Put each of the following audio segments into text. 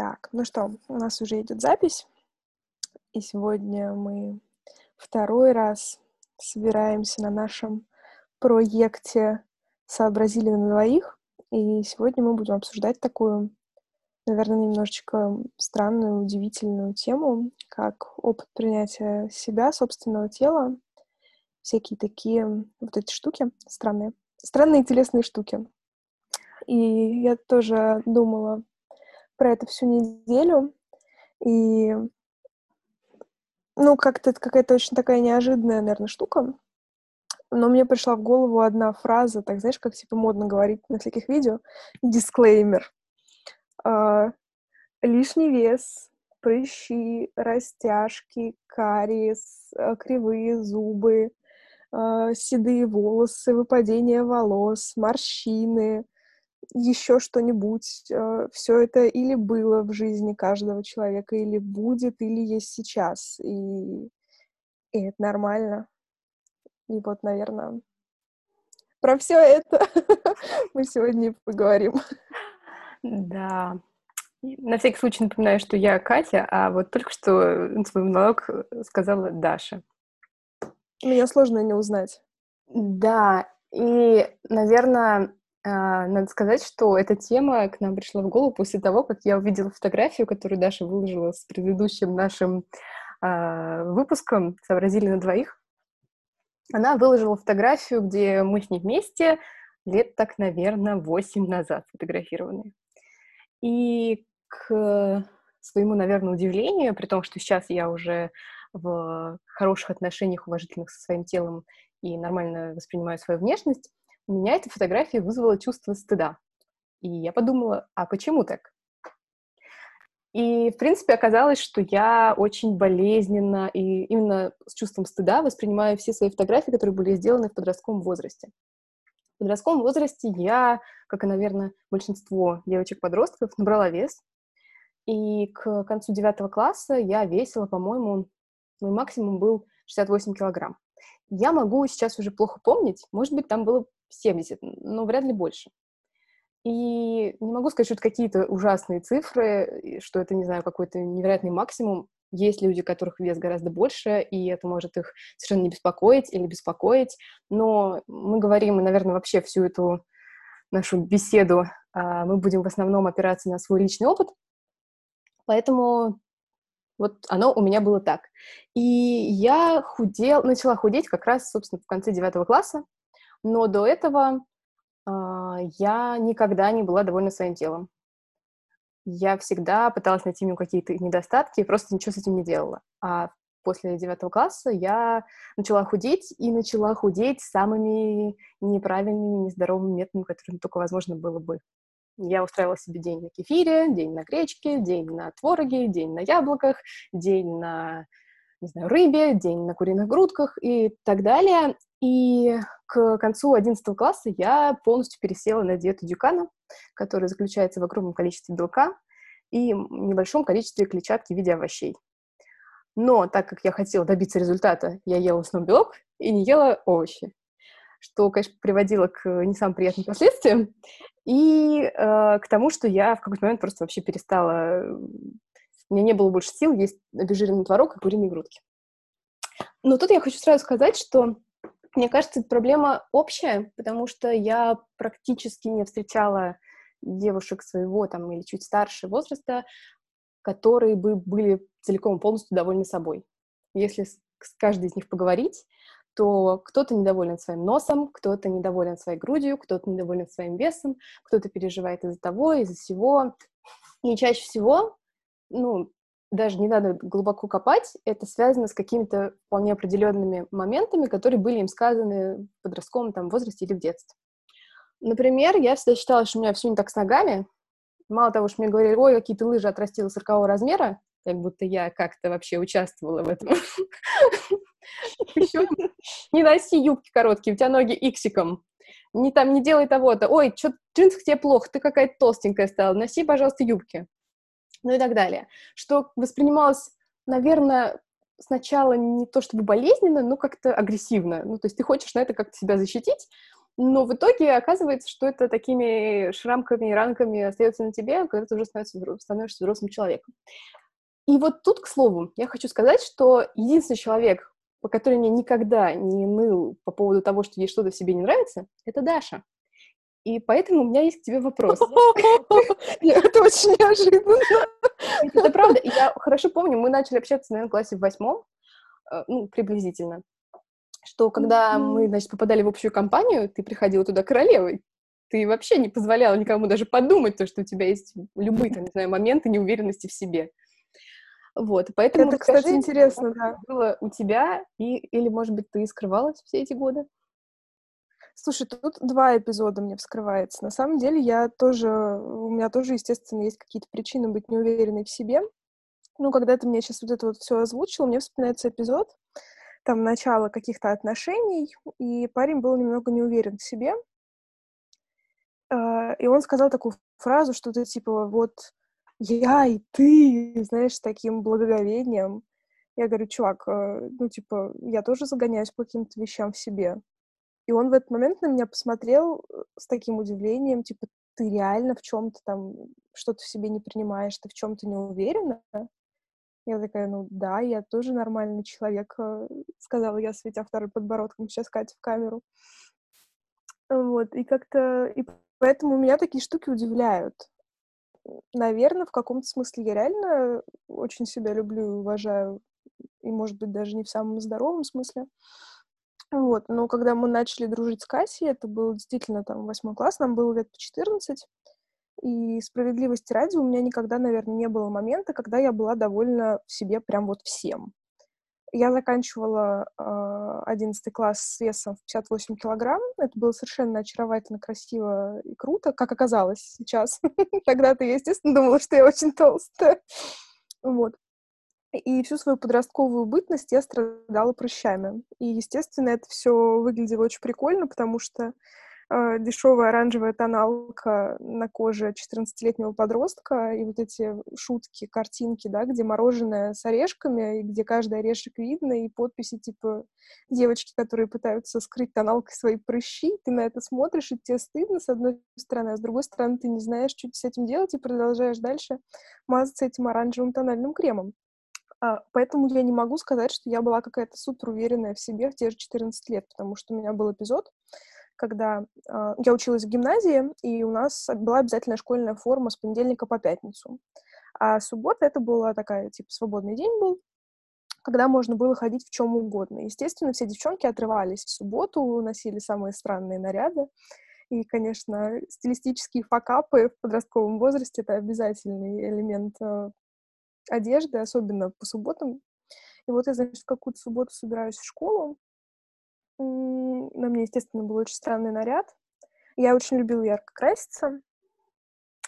Так, ну что, у нас уже идет запись, и сегодня мы второй раз собираемся на нашем проекте «Сообразили на двоих», и сегодня мы будем обсуждать такую, наверное, немножечко странную, удивительную тему, как опыт принятия себя, собственного тела, всякие такие вот эти штуки странные, странные телесные штуки. И я тоже думала про это всю неделю, и, ну, как-то какая-то очень такая неожиданная, наверное, штука, но мне пришла в голову одна фраза, так, знаешь, как, типа, модно говорить на всяких видео, дисклеймер. Лишний вес, прыщи, растяжки, кариес, кривые зубы, седые волосы, выпадение волос, морщины, еще что-нибудь. Все это или было в жизни каждого человека, или будет, или есть сейчас. И это нормально. И вот, наверное, про все это мы сегодня поговорим. Да. На всякий случай напоминаю, что я Катя, а вот только что свой монолог сказала Даша. Меня сложно не узнать. Да, и, наверное, надо сказать, что эта тема к нам пришла в голову после того, как я увидела фотографию, которую Даша выложила с предыдущим нашим выпуском «Сообразили на двоих». Она выложила фотографию, где мы с ней вместе лет так, наверное, 8 назад фотографированы. И к своему, наверное, удивлению, при том, что сейчас я уже в хороших отношениях, уважительных со своим телом и нормально воспринимаю свою внешность, у меня эта фотография вызвала чувство стыда. И я подумала, а почему так? И, в принципе, оказалось, что я очень болезненно и именно с чувством стыда воспринимаю все свои фотографии, которые были сделаны в подростковом возрасте. В подростковом возрасте я, как и, наверное, большинство девочек-подростков, набрала вес. И к концу 9 класса я весила, по-моему, мой максимум был 68 килограмм. Я могу сейчас уже плохо помнить, может быть, там было 70, но вряд ли больше. И не могу сказать, что это какие-то ужасные цифры, что это, не знаю, какой-то невероятный максимум. Есть люди, у которых вес гораздо больше, и это может их совершенно не беспокоить или беспокоить. Но мы говорим, и, наверное, вообще всю эту нашу беседу мы будем в основном опираться на свой личный опыт. Поэтому вот оно у меня было так. И я начала худеть как раз, собственно, в конце 9 класса. Но до этого я никогда не была довольна своим телом. Я всегда пыталась найти в нем какие-то недостатки и просто ничего с этим не делала. А после 9 класса я начала худеть самыми неправильными, нездоровыми методами, которыми только возможно было бы. Я устраивала себе день на кефире, день на гречке, день на твороге, день на яблоках, день на, не знаю, рыбе, день на куриных грудках и так далее. И к концу 11 класса я полностью пересела на диету Дюкана, которая заключается в огромном количестве белка и небольшом количестве клетчатки в виде овощей. Но так как я хотела добиться результата, я ела в основном белок и не ела овощи, что, конечно, приводило к не самым приятным последствиям и к тому, что я в какой-то момент просто вообще перестала. У меня не было больше сил есть обезжиренный творог и куриные грудки. Но тут я хочу сразу сказать, что мне кажется, проблема общая, потому что я практически не встречала девушек своего там или чуть старше возраста, которые бы были целиком полностью довольны собой. Если с каждой из них поговорить, то кто-то недоволен своим носом, кто-то недоволен своей грудью, кто-то недоволен своим весом, кто-то переживает из-за того, из-за сего. И чаще всего, ну, даже не надо глубоко копать, это связано с какими-то вполне определенными моментами, которые были им сказаны в подростковом там, возрасте или в детстве. Например, я всегда считала, что у меня все не так с ногами. Мало того, что мне говорили, ой, какие-то лыжи отрастила 40-го размера, как будто я как-то вообще участвовала в этом. Не носи юбки короткие, у тебя ноги иксиком. Не делай того-то. Ой, что в джинсах тебе плохо, ты какая-то толстенькая стала, носи, пожалуйста, юбки. Ну и так далее. Что воспринималось, наверное, сначала не то чтобы болезненно, но как-то агрессивно. Ну, то есть ты хочешь на это как-то себя защитить, Но в итоге оказывается, что это такими шрамками и ранками остается на тебе, когда ты уже становишься взрослым человеком. И вот тут, к слову, я хочу сказать, что единственный человек, который мне никогда не ныл по поводу того, что ей что-то в себе не нравится, это Даша. И поэтому у меня есть к тебе вопрос. Это очень неожиданно. Это правда. Я хорошо помню, мы начали общаться, наверное, в классе в 8, ну, приблизительно, что когда мы, значит, попадали в общую компанию, ты приходила туда королевой. Ты вообще не позволяла никому даже подумать, то, что у тебя есть любые, там, не знаю, моменты неуверенности в себе. Вот, поэтому, это, кстати, скажи, интересно, да. Было у тебя, или, может быть, ты скрывалась все эти годы? Слушай, тут два эпизода мне вскрывается. На самом деле, у меня тоже, естественно, есть какие-то причины быть неуверенной в себе. Ну, когда ты мне сейчас вот это вот все озвучила, мне вспоминается эпизод, там, начало каких-то отношений, и парень был немного не уверен в себе. И он сказал такую фразу, что-то типа вот я и ты, знаешь, с таким благоговением. Я говорю, чувак, ну, типа, я тоже загоняюсь по каким-то вещам в себе. И он в этот момент на меня посмотрел с таким удивлением, типа, ты реально в чем-то там что-то в себе не принимаешь, ты в чем-то не уверена? Я такая, ну да, я тоже нормальный человек, сказала я, светя вторым подбородком, сейчас Катя в камеру. Вот, и как-то... И поэтому меня такие штуки удивляют. Наверное, в каком-то смысле я реально очень себя люблю и уважаю, и, может быть, даже не в самом здоровом смысле. Вот, но когда мы начали дружить с Касей, это был действительно там 8 класс, нам было лет по 14, и справедливости ради у меня никогда, наверное, не было момента, когда я была довольна в себе прям вот всем. Я заканчивала 11 класс с весом в 58 килограмм, это было совершенно очаровательно, красиво и круто, как оказалось сейчас. Тогда-то я, естественно, думала, что я очень толстая. Вот. И всю свою подростковую бытность я страдала прыщами. И, естественно, это все выглядело очень прикольно, потому что дешевая оранжевая тоналка на коже 14-летнего подростка и вот эти шутки, картинки, да, где мороженое с орешками, и где каждый орешек видно, и подписи типа девочки, которые пытаются скрыть тоналкой свои прыщи, ты на это смотришь, и тебе стыдно, с одной стороны, а с другой стороны ты не знаешь, что с этим делать, и продолжаешь дальше мазаться этим оранжевым тональным кремом. Поэтому я не могу сказать, что я была какая-то супер уверенная в себе в те же 14 лет, потому что у меня был эпизод, когда я училась в гимназии, и у нас была обязательная школьная форма с понедельника по пятницу. А суббота — это была такая, типа, свободный день был, когда можно было ходить в чем угодно. Естественно, все девчонки отрывались в субботу, носили самые странные наряды. И, конечно, стилистические факапы в подростковом возрасте — это обязательный элемент одежды, особенно по субботам. И вот я, значит, в какую-то субботу собираюсь в школу. На мне, естественно, был очень странный наряд. Я очень любила ярко краситься.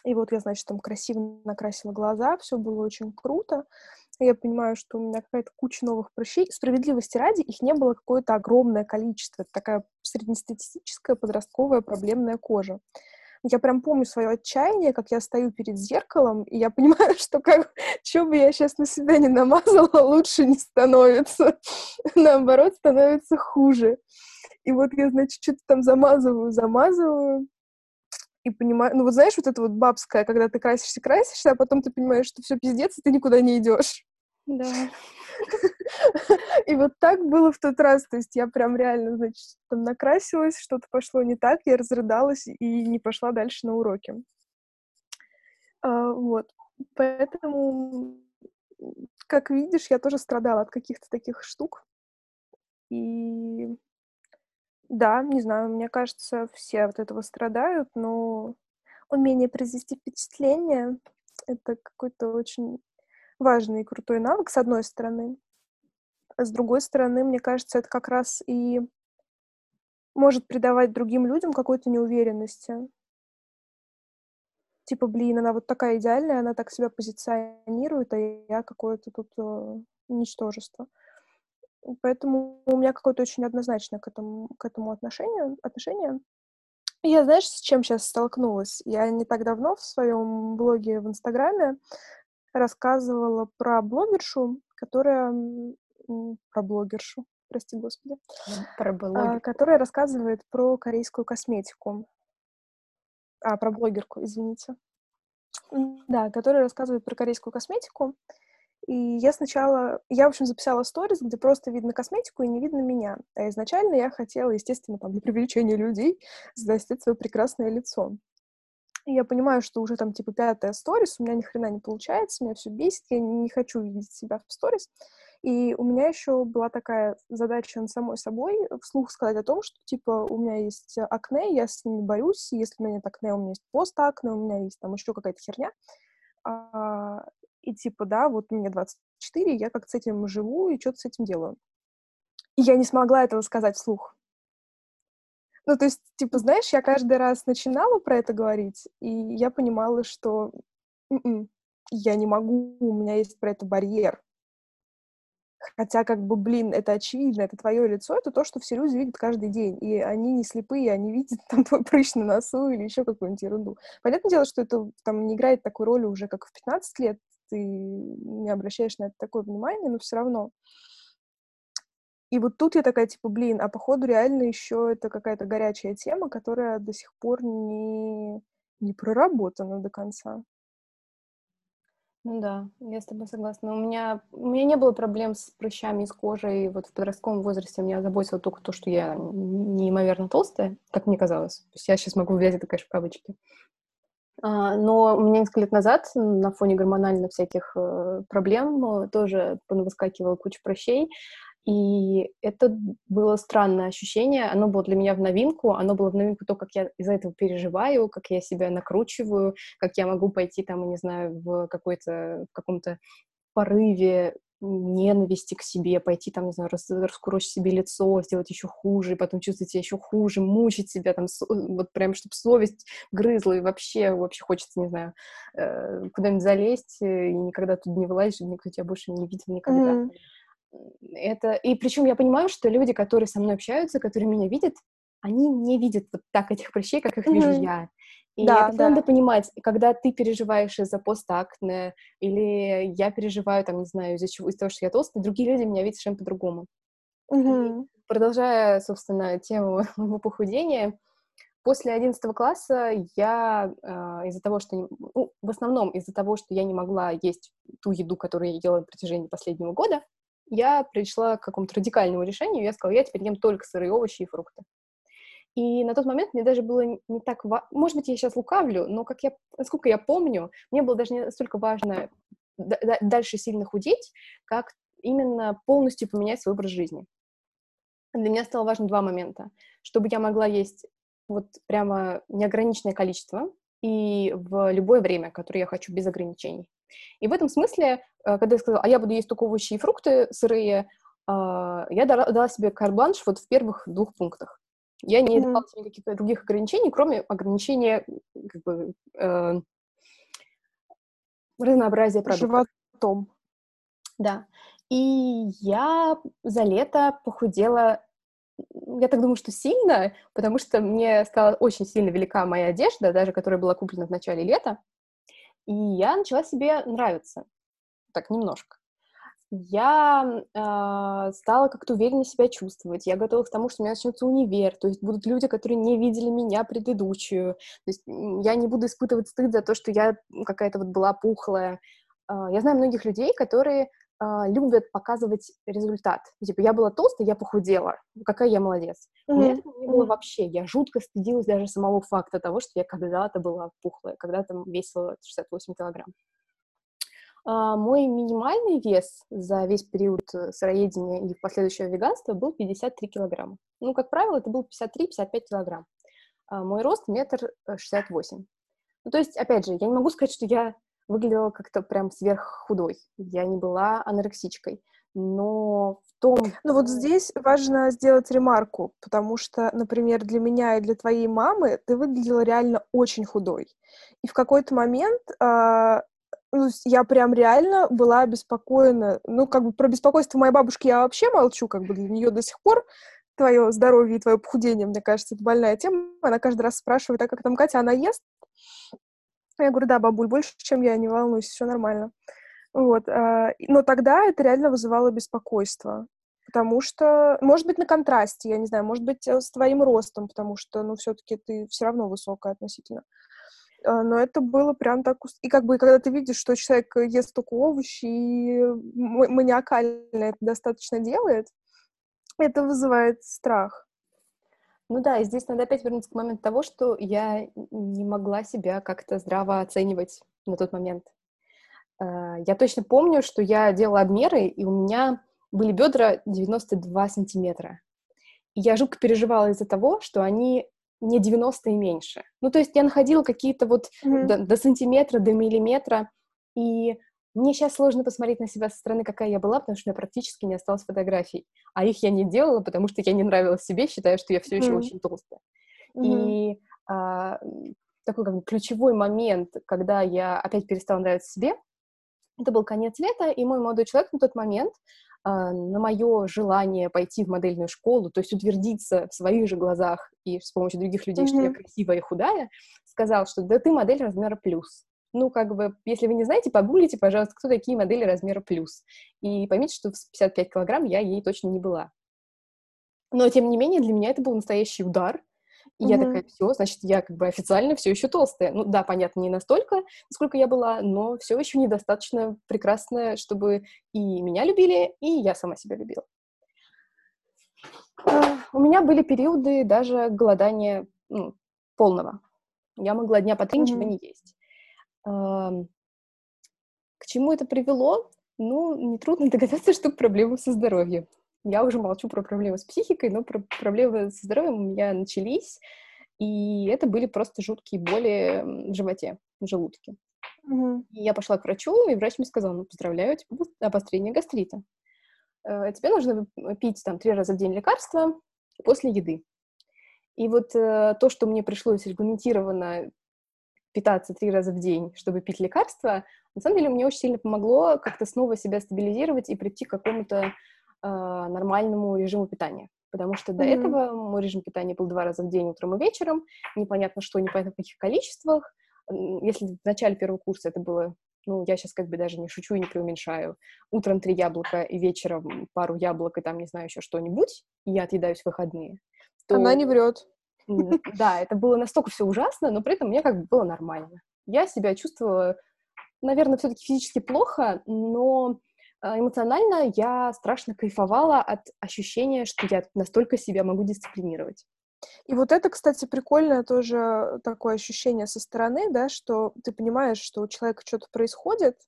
И вот я, значит, там красиво накрасила глаза, все было очень круто. Я понимаю, что у меня какая-то куча новых прыщей. Справедливости ради, их не было какое-то огромное количество. Это такая среднестатистическая подростковая проблемная кожа. Я прям помню свое отчаяние, как я стою перед зеркалом, и я понимаю, что что бы я сейчас на себя не намазала, лучше не становится. Наоборот, становится хуже. И вот я, значит, что-то там замазываю, и понимаю... Ну вот знаешь, вот это вот бабское, когда ты красишься, а потом ты понимаешь, что все пиздец, и ты никуда не идешь. Да. И вот так было в тот раз, то есть я прям реально, значит, там накрасилась, что-то пошло не так, я разрыдалась и не пошла дальше на уроки. Вот, поэтому, как видишь, я тоже страдала от каких-то таких штук, и да, не знаю, мне кажется, все от этого страдают, но умение произвести впечатление — это какой-то очень важный и крутой навык, с одной стороны. А с другой стороны, мне кажется, это как раз и может придавать другим людям какой-то неуверенности. Типа, блин, она вот такая идеальная, она так себя позиционирует, а я какое-то тут ничтожество. Поэтому у меня какое-то очень однозначное к этому отношение. И я, знаешь, с чем сейчас столкнулась? Я не так давно в своем блоге в Инстаграме рассказывала про блогершу, прости господи, про блогерку, которая рассказывает про корейскую косметику. Про блогерку, извините. Да, которая рассказывает про корейскую косметику. И я сначала... Я, в общем, записала сториз, где просто видно косметику и не видно меня. А изначально я хотела, естественно, там, для привлечения людей заснять свое прекрасное лицо. И я понимаю, что уже там, типа, пятая сториз, у меня ни хрена не получается, меня все бесит, я не хочу видеть себя в сториз. И у меня еще была такая задача над самой собой вслух сказать о том, что, типа, у меня есть акне, я с ними борюсь, и если у меня нет акне, у меня есть постакне, у меня есть там еще какая-то херня. И, типа, да, вот мне 24, я как с этим живу и что-то с этим делаю. И я не смогла этого сказать вслух. Ну, то есть, типа, знаешь, я каждый раз начинала про это говорить, и я понимала, что я не могу, у меня есть про это барьер. Хотя, как бы, блин, это очевидно, это твое лицо, это то, что все люди видят каждый день, и они не слепые, они видят там твой прыщ на носу или еще какую-нибудь ерунду. Понятное дело, что это там не играет такой роли уже, как в 15 лет, ты не обращаешь на это такое внимание, но все равно. И вот тут я такая, типа, блин, а походу реально еще это какая-то горячая тема, которая до сих пор не проработана до конца. Ну да, я с тобой согласна. У меня не было проблем с прыщами, с кожей. Вот в подростковом возрасте меня заботило только то, что я неимоверно толстая, как мне казалось. То есть я сейчас могу взять это, конечно, в кавычки. Но у меня несколько лет назад на фоне гормональных всяких проблем тоже понавыскакивала куча прыщей. И это было странное ощущение. Оно было для меня в новинку. Оно было в новинку то, как я из-за этого переживаю, как я себя накручиваю, как я могу пойти там, не знаю, в каком-то порыве ненависти к себе, пойти там, не знаю, раскурочить себе лицо, сделать еще хуже, потом чувствовать себя еще хуже, мучить себя там, вот прям, чтобы совесть грызла, и вообще хочется, не знаю, куда-нибудь залезть, и никогда тут не вылазишь, никто тебя больше не видел никогда. Mm-hmm. Это... И причем я понимаю, что люди, которые со мной общаются, которые меня видят, они не видят вот так этих прыщей, как их вижу я. И да, это надо понимать. Когда ты переживаешь из-за постакне, или я переживаю, там, не знаю, из-за того, что я толстая, другие люди меня видят совершенно по-другому. Mm-hmm. Продолжая, собственно, тему моего похудения, после 11 класса я из-за того, что... Ну, в основном из-за того, что я не могла есть ту еду, которую я ела на протяжении последнего года, я пришла к какому-то радикальному решению, я сказала, я теперь ем только сырые овощи и фрукты. И на тот момент мне даже было не так... Может быть, я сейчас лукавлю, но насколько я помню, мне было даже не настолько важно дальше сильно худеть, как именно полностью поменять свой образ жизни. Для меня стало важно два момента. Чтобы я могла есть вот прямо неограниченное количество и в любое время, которое я хочу, без ограничений. И в этом смысле, когда я сказала, а я буду есть только овощи и фрукты сырые, я дала себе карт-бланш вот в первых двух пунктах. Я не давала себе никаких других ограничений, кроме ограничения как бы, разнообразия продуктов. Животом. Да. И я за лето похудела, я так думаю, что сильно, потому что мне стала очень сильно велика моя одежда, даже которая была куплена в начале лета. И я начала себе нравиться. Так, немножко. Я стала как-то увереннее себя чувствовать. Я готовилась к тому, что у меня начнется универ. То есть будут люди, которые не видели меня предыдущую. То есть я не буду испытывать стыд за то, что я какая-то вот была пухлая. Я знаю многих людей, которые любят показывать результат. Типа, я была толстая, я похудела. Какая я молодец. У меня этого не было вообще. Я жутко стыдилась даже самого факта того, что я когда-то была пухлая, когда-то весила 68 килограмм. Мой минимальный вес за весь период сыроедения и последующего веганства был 53 килограмма. Ну, как правило, это был 53-55 килограмм. Мой рост 1,68 м. Ну, то есть, опять же, я не могу сказать, что я выглядела как-то прям сверххудой. Я не была анорексичкой. Но в том... Ну вот здесь важно сделать ремарку, потому что, например, для меня и для твоей мамы ты выглядела реально очень худой. И в какой-то момент я прям реально была обеспокоена. Ну, как бы про беспокойство моей бабушки я вообще молчу, как бы для нее до сих пор твое здоровье и твое похудение, мне кажется, это больная тема. Она каждый раз спрашивает, а как там Катя, она ест? Я говорю, да, бабуль, больше, чем я, не волнуюсь, все нормально. Вот. Но тогда это реально вызывало беспокойство. Потому что, может быть, на контрасте, я не знаю, может быть, с твоим ростом, потому что, ну, все-таки ты все равно высокая относительно. Но это было прям так... И как бы, когда ты видишь, что человек ест только овощи и маниакально это достаточно делает, это вызывает страх. Ну да, и здесь надо опять вернуться к моменту того, что я не могла себя как-то здраво оценивать на тот момент. Я точно помню, что я делала обмеры, и у меня были бедра 92 сантиметра. И я жутко переживала из-за того, что они не 90 и меньше. Ну, то есть я находила какие-то вот до сантиметра, до миллиметра, и мне сейчас сложно посмотреть на себя со стороны, какая я была, потому что у меня практически не осталось фотографий. А их я не делала, потому что я не нравилась себе, считая, что я все еще очень толстая. И такой как бы ключевой момент, когда я опять перестала нравиться себе, это был конец лета, и мой молодой человек на тот момент на мое желание пойти в модельную школу, то есть утвердиться в своих же глазах и с помощью других людей, что я красивая и худая, сказал, что да ты модель размера плюс. Ну, как бы, если вы не знаете, погуглите, пожалуйста, кто такие модели размера плюс. И поймите, что в 55 килограмм я ей точно не была. Но, тем не менее, для меня это был настоящий удар. И я такая, все, значит, я как бы официально все еще толстая. Ну, да, понятно, не настолько, насколько я была, но все еще недостаточно прекрасная, чтобы и меня любили, и я сама себя любила. У меня были периоды даже голодания полного. Я могла дня по три ничего не есть. К чему это привело? Ну, нетрудно догадаться, что проблемы со здоровьем. Я уже молчу про проблемы с психикой, но про проблемы со здоровьем у меня начались, и это были просто жуткие боли в животе, в желудке. И я пошла к врачу, и врач мне сказал, ну, поздравляю, у тебя обострение гастрита. Тебе нужно пить там 3 раза в день лекарства после еды. И вот то, что мне пришлось регламентированно питаться 3 раза в день, чтобы пить лекарства, на самом деле мне очень сильно помогло как-то снова себя стабилизировать и прийти к какому-то нормальному режиму питания. Потому что до этого мой режим питания был 2 раза в день, утром и вечером. Непонятно что, непонятно в каких количествах. Если в начале первого курса это было, ну, я сейчас как бы даже не шучу и не преуменьшаю, утром 3 яблока и вечером пару яблок и там, не знаю, еще что-нибудь, и я отъедаюсь в выходные. То... Она не врет. Да, это было настолько все ужасно, но при этом мне как бы было нормально. Я себя чувствовала, наверное, все-таки физически плохо, но эмоционально я страшно кайфовала от ощущения, что я настолько себя могу дисциплинировать. И вот это, кстати, прикольное тоже такое ощущение со стороны, да, что ты понимаешь, что у человека что-то происходит,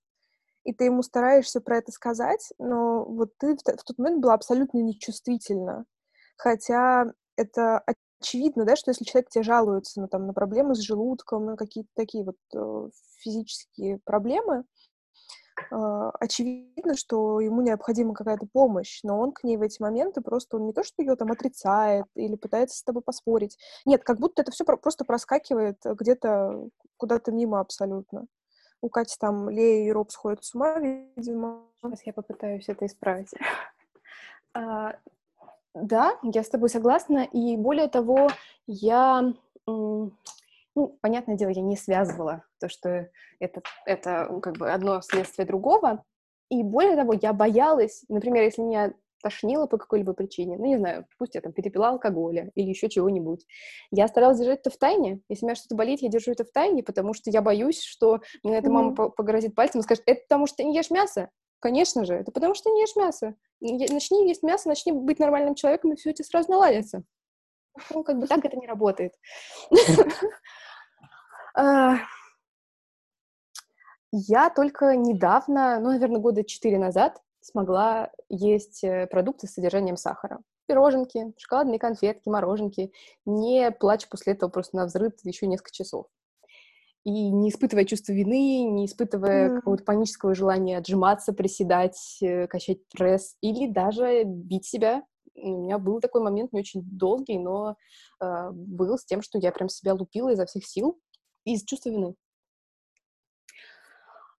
и ты ему стараешься про это сказать, но вот ты в тот момент была абсолютно нечувствительна. Хотя это очевидно, да, что если человек тебе жалуется на проблемы с желудком, на какие-то такие вот физические проблемы, очевидно, что ему необходима какая-то помощь, но он к ней в эти моменты просто, он не то, что ее там отрицает или пытается с тобой поспорить. Нет, как будто это все просто проскакивает где-то куда-то мимо абсолютно. У Кати там Лея и Роб сходят с ума, видимо. Сейчас я попытаюсь это исправить. Да, я с тобой согласна, и более того, я, ну, понятное дело, я не связывала то, что это как бы одно следствие другого, и более того, я боялась, например, если меня тошнило по какой-либо причине, ну, не знаю, пусть я там перепила алкоголя или еще чего-нибудь, я старалась держать это в тайне, если у меня что-то болит, я держу это в тайне, потому что я боюсь, что мне эта мама погрозит пальцем и скажет, это потому что ты не ешь мясо. Конечно же, это потому что не ешь мясо. Начни есть мясо, начни быть нормальным человеком, и все у тебя сразу наладится. Ну, как бы так это не работает. Я только недавно, ну, наверное, 4 года назад смогла есть продукты с содержанием сахара. Пироженки, шоколадные конфетки, мороженки. Не плачь после этого просто навзрыд еще несколько часов. И не испытывая чувства вины, не испытывая какого-то панического желания отжиматься, приседать, качать пресс или даже бить себя. У меня был такой момент, не очень долгий, но был с тем, что я прям себя лупила изо всех сил из чувства вины.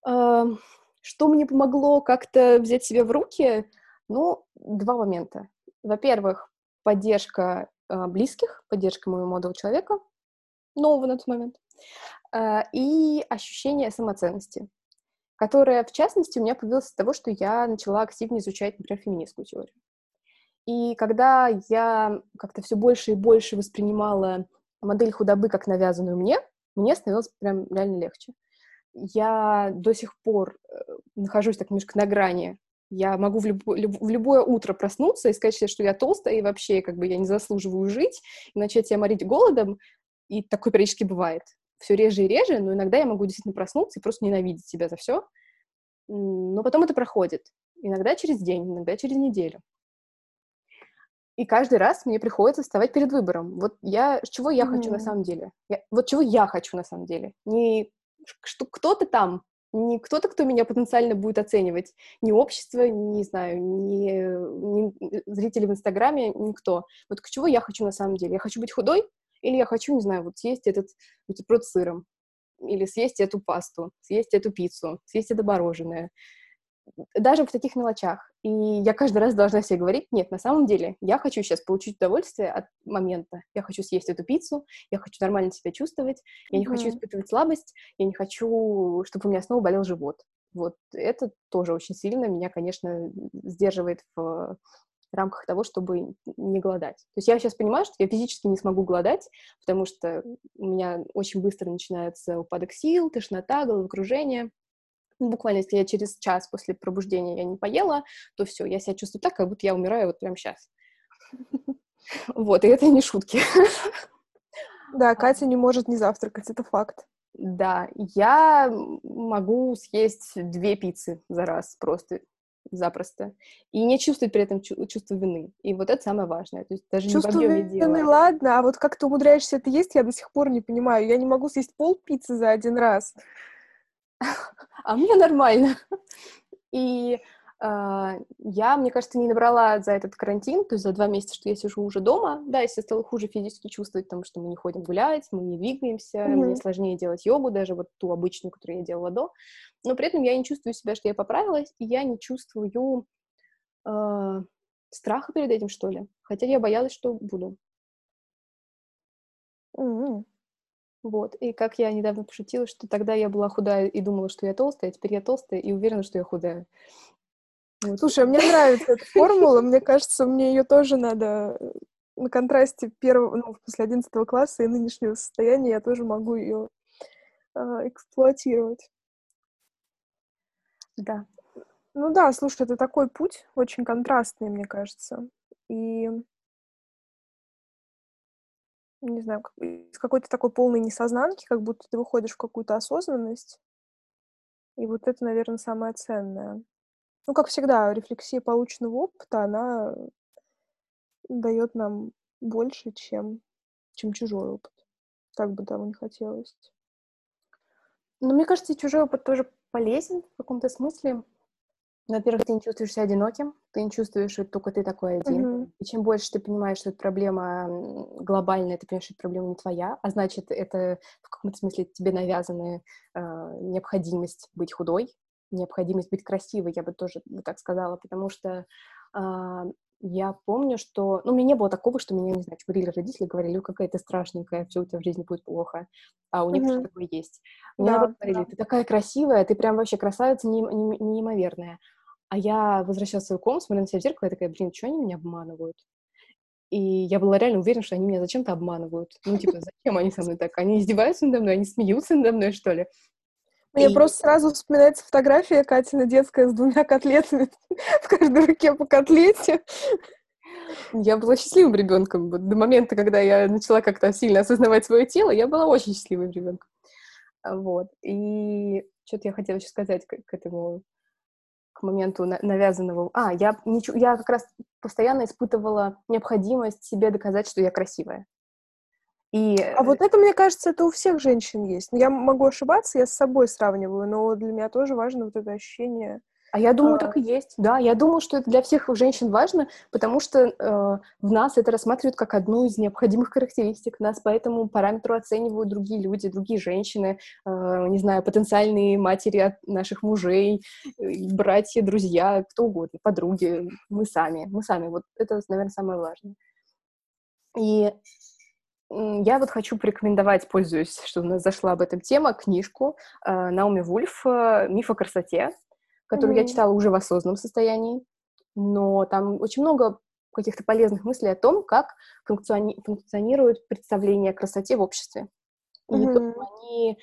Что мне помогло как-то взять себя в руки? Ну, 2 момента. Во-первых, поддержка близких, поддержка моего молодого человека, нового на тот момент. И ощущение самоценности, которое, в частности, у меня появилось из-за того, что я начала активнее изучать, например, феминистскую теорию. И когда я как-то все больше и больше воспринимала модель худобы как навязанную мне, мне становилось прям реально легче. Я до сих пор нахожусь так немножко на грани. Я могу в любое утро проснуться и сказать себе, что я толстая, и вообще как бы я не заслуживаю жить, и начать себя морить голодом, и такое периодически бывает. Все реже и реже, но иногда я могу действительно проснуться и просто ненавидеть себя за все. Но потом это проходит. Иногда через день, иногда через неделю. И каждый раз мне приходится вставать перед выбором. Вот я... Чего я хочу на самом деле? Вот чего я хочу на самом деле? Не что кто-то там, не кто-то, кто меня потенциально будет оценивать. Ни общество, не знаю, ни зрители в Инстаграме, никто. Вот к чего я хочу на самом деле? Я хочу быть худой? Или я хочу, не знаю, вот съесть этот бутерброд с сыром? Или съесть эту пасту? Съесть эту пиццу? Съесть это мороженое? Даже в таких мелочах. И я каждый раз должна себе говорить: нет, на самом деле, я хочу сейчас получить удовольствие от момента. Я хочу съесть эту пиццу, я хочу нормально себя чувствовать, я не хочу испытывать слабость, я не хочу, чтобы у меня снова болел живот. Вот это тоже очень сильно меня, конечно, сдерживает в рамках того, чтобы не голодать. То есть я сейчас понимаю, что я физически не смогу голодать, потому что у меня очень быстро начинается упадок сил, тошнота, головокружение. Буквально, если я через час после пробуждения я не поела, то все, я себя чувствую так, как будто я умираю вот прямо сейчас. Вот, и это не шутки. Да, Катя не может не завтракать, это факт. Да, я могу съесть 2 пиццы за раз просто, запросто. И не чувствовать при этом чувство вины. И вот это самое важное. То есть даже чувство не в объеме дела. Вины, ладно, а вот как ты умудряешься это есть, я до сих пор не понимаю. Я не могу съесть 0,5 пиццы за один раз. А мне нормально. И я, мне кажется, не набрала за этот карантин, то есть за 2 месяца, что я сижу уже дома. Да, я себя стала хуже физически чувствовать, потому что мы не ходим гулять, мы не двигаемся, мне сложнее делать йогу, даже вот ту обычную, которую я делала до. Но при этом я не чувствую себя, что я поправилась, и я не чувствую страха перед этим, что ли. Хотя я боялась, что буду. Вот, и как я недавно пошутила, что тогда я была худая и думала, что я толстая, а теперь я толстая и уверена, что я худая. Вот. Слушай, мне нравится эта формула, мне кажется, мне ее тоже надо на контрасте после 11 класса и нынешнего состояния я тоже могу ее эксплуатировать. Да. Ну да, слушай, это такой путь, очень контрастный, мне кажется, и... не знаю, из какой-то такой полной несознанки, как будто ты выходишь в какую-то осознанность. И вот это, наверное, самое ценное. Ну, как всегда, рефлексия полученного опыта, она дает нам больше, чем чужой опыт. Как бы того не хотелось. Но мне кажется, чужой опыт тоже полезен в каком-то смысле. Во-первых, ты не чувствуешь себя одиноким, ты не чувствуешь, что только ты такой один. И чем больше ты понимаешь, что эта проблема глобальная, ты понимаешь, что эта проблема не твоя, а значит, это в каком-то смысле тебе навязана необходимость быть худой, необходимость быть красивой, я бы тоже так сказала, потому что я помню, что... Ну, у меня не было такого, что меня, не знаю, чморили родители, говорили: какая ты страшненькая, все у тебя в жизни будет плохо. А у некоторых такое есть. Мне говорили: ты такая красивая, ты прям вообще красавица неимоверная. А я возвращалась в свою комнату, смотрела на себя в зеркало, и такая: блин, что они меня обманывают? И я была реально уверена, что они меня зачем-то обманывают. Ну, типа, зачем они со мной так? Они издеваются надо мной, они смеются надо мной, что ли? Мне просто сразу вспоминается фотография Катина детская с 2 котлетами в каждой руке по котлете. Я была счастливым ребенком. До момента, когда я начала как-то сильно осознавать свое тело, я была очень счастливым ребенком. Вот. И что-то я хотела еще сказать к этому, к моменту навязанного. Я как раз постоянно испытывала необходимость себе доказать, что я красивая. А вот это, мне кажется, это у всех женщин есть. Я могу ошибаться, я с собой сравниваю, но для меня тоже важно вот это ощущение. А я думаю, так и есть. Да, я думаю, что это для всех женщин важно, потому что в нас это рассматривают как одну из необходимых характеристик. Нас по этому параметру оценивают другие люди, другие женщины, не знаю, потенциальные матери от наших мужей, братья, друзья, кто угодно, подруги, мы сами. Вот это, наверное, самое важное. И... я вот хочу порекомендовать, пользуясь, что у нас зашла об этом тема, книжку Наоми Вульф «Миф о красоте», которую я читала уже в осознанном состоянии, но там очень много каких-то полезных мыслей о том, как функционирует представление о красоте в обществе. У нее,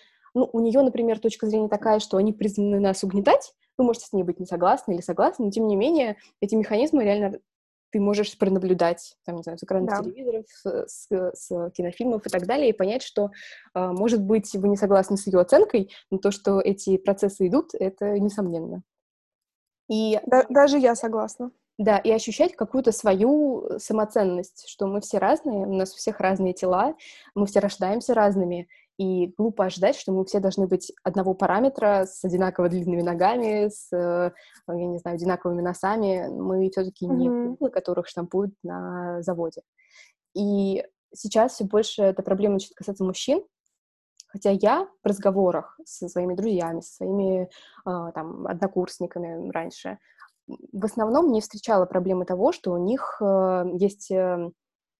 например, точка зрения такая, что они призваны нас угнетать, вы можете с ней быть не согласны или согласны, но тем не менее эти механизмы реально ты можешь пронаблюдать, там, не знаю, с экранов телевизоров, с кинофильмов и так далее, и понять, что, может быть, вы не согласны с ее оценкой, но то, что эти процессы идут, это несомненно. И... Даже я согласна. Да, и ощущать какую-то свою самоценность, что мы все разные, у нас у всех разные тела, мы все рождаемся разными, и глупо ожидать, что мы все должны быть одного параметра, с одинаково длинными ногами, с, я не знаю, одинаковыми носами. Мы все-таки не куклы, которых штампуют на заводе. И сейчас все больше эта проблема начинает касаться мужчин, хотя я в разговорах со своими друзьями, со своими там, однокурсниками раньше в основном не встречала проблемы того, что у них есть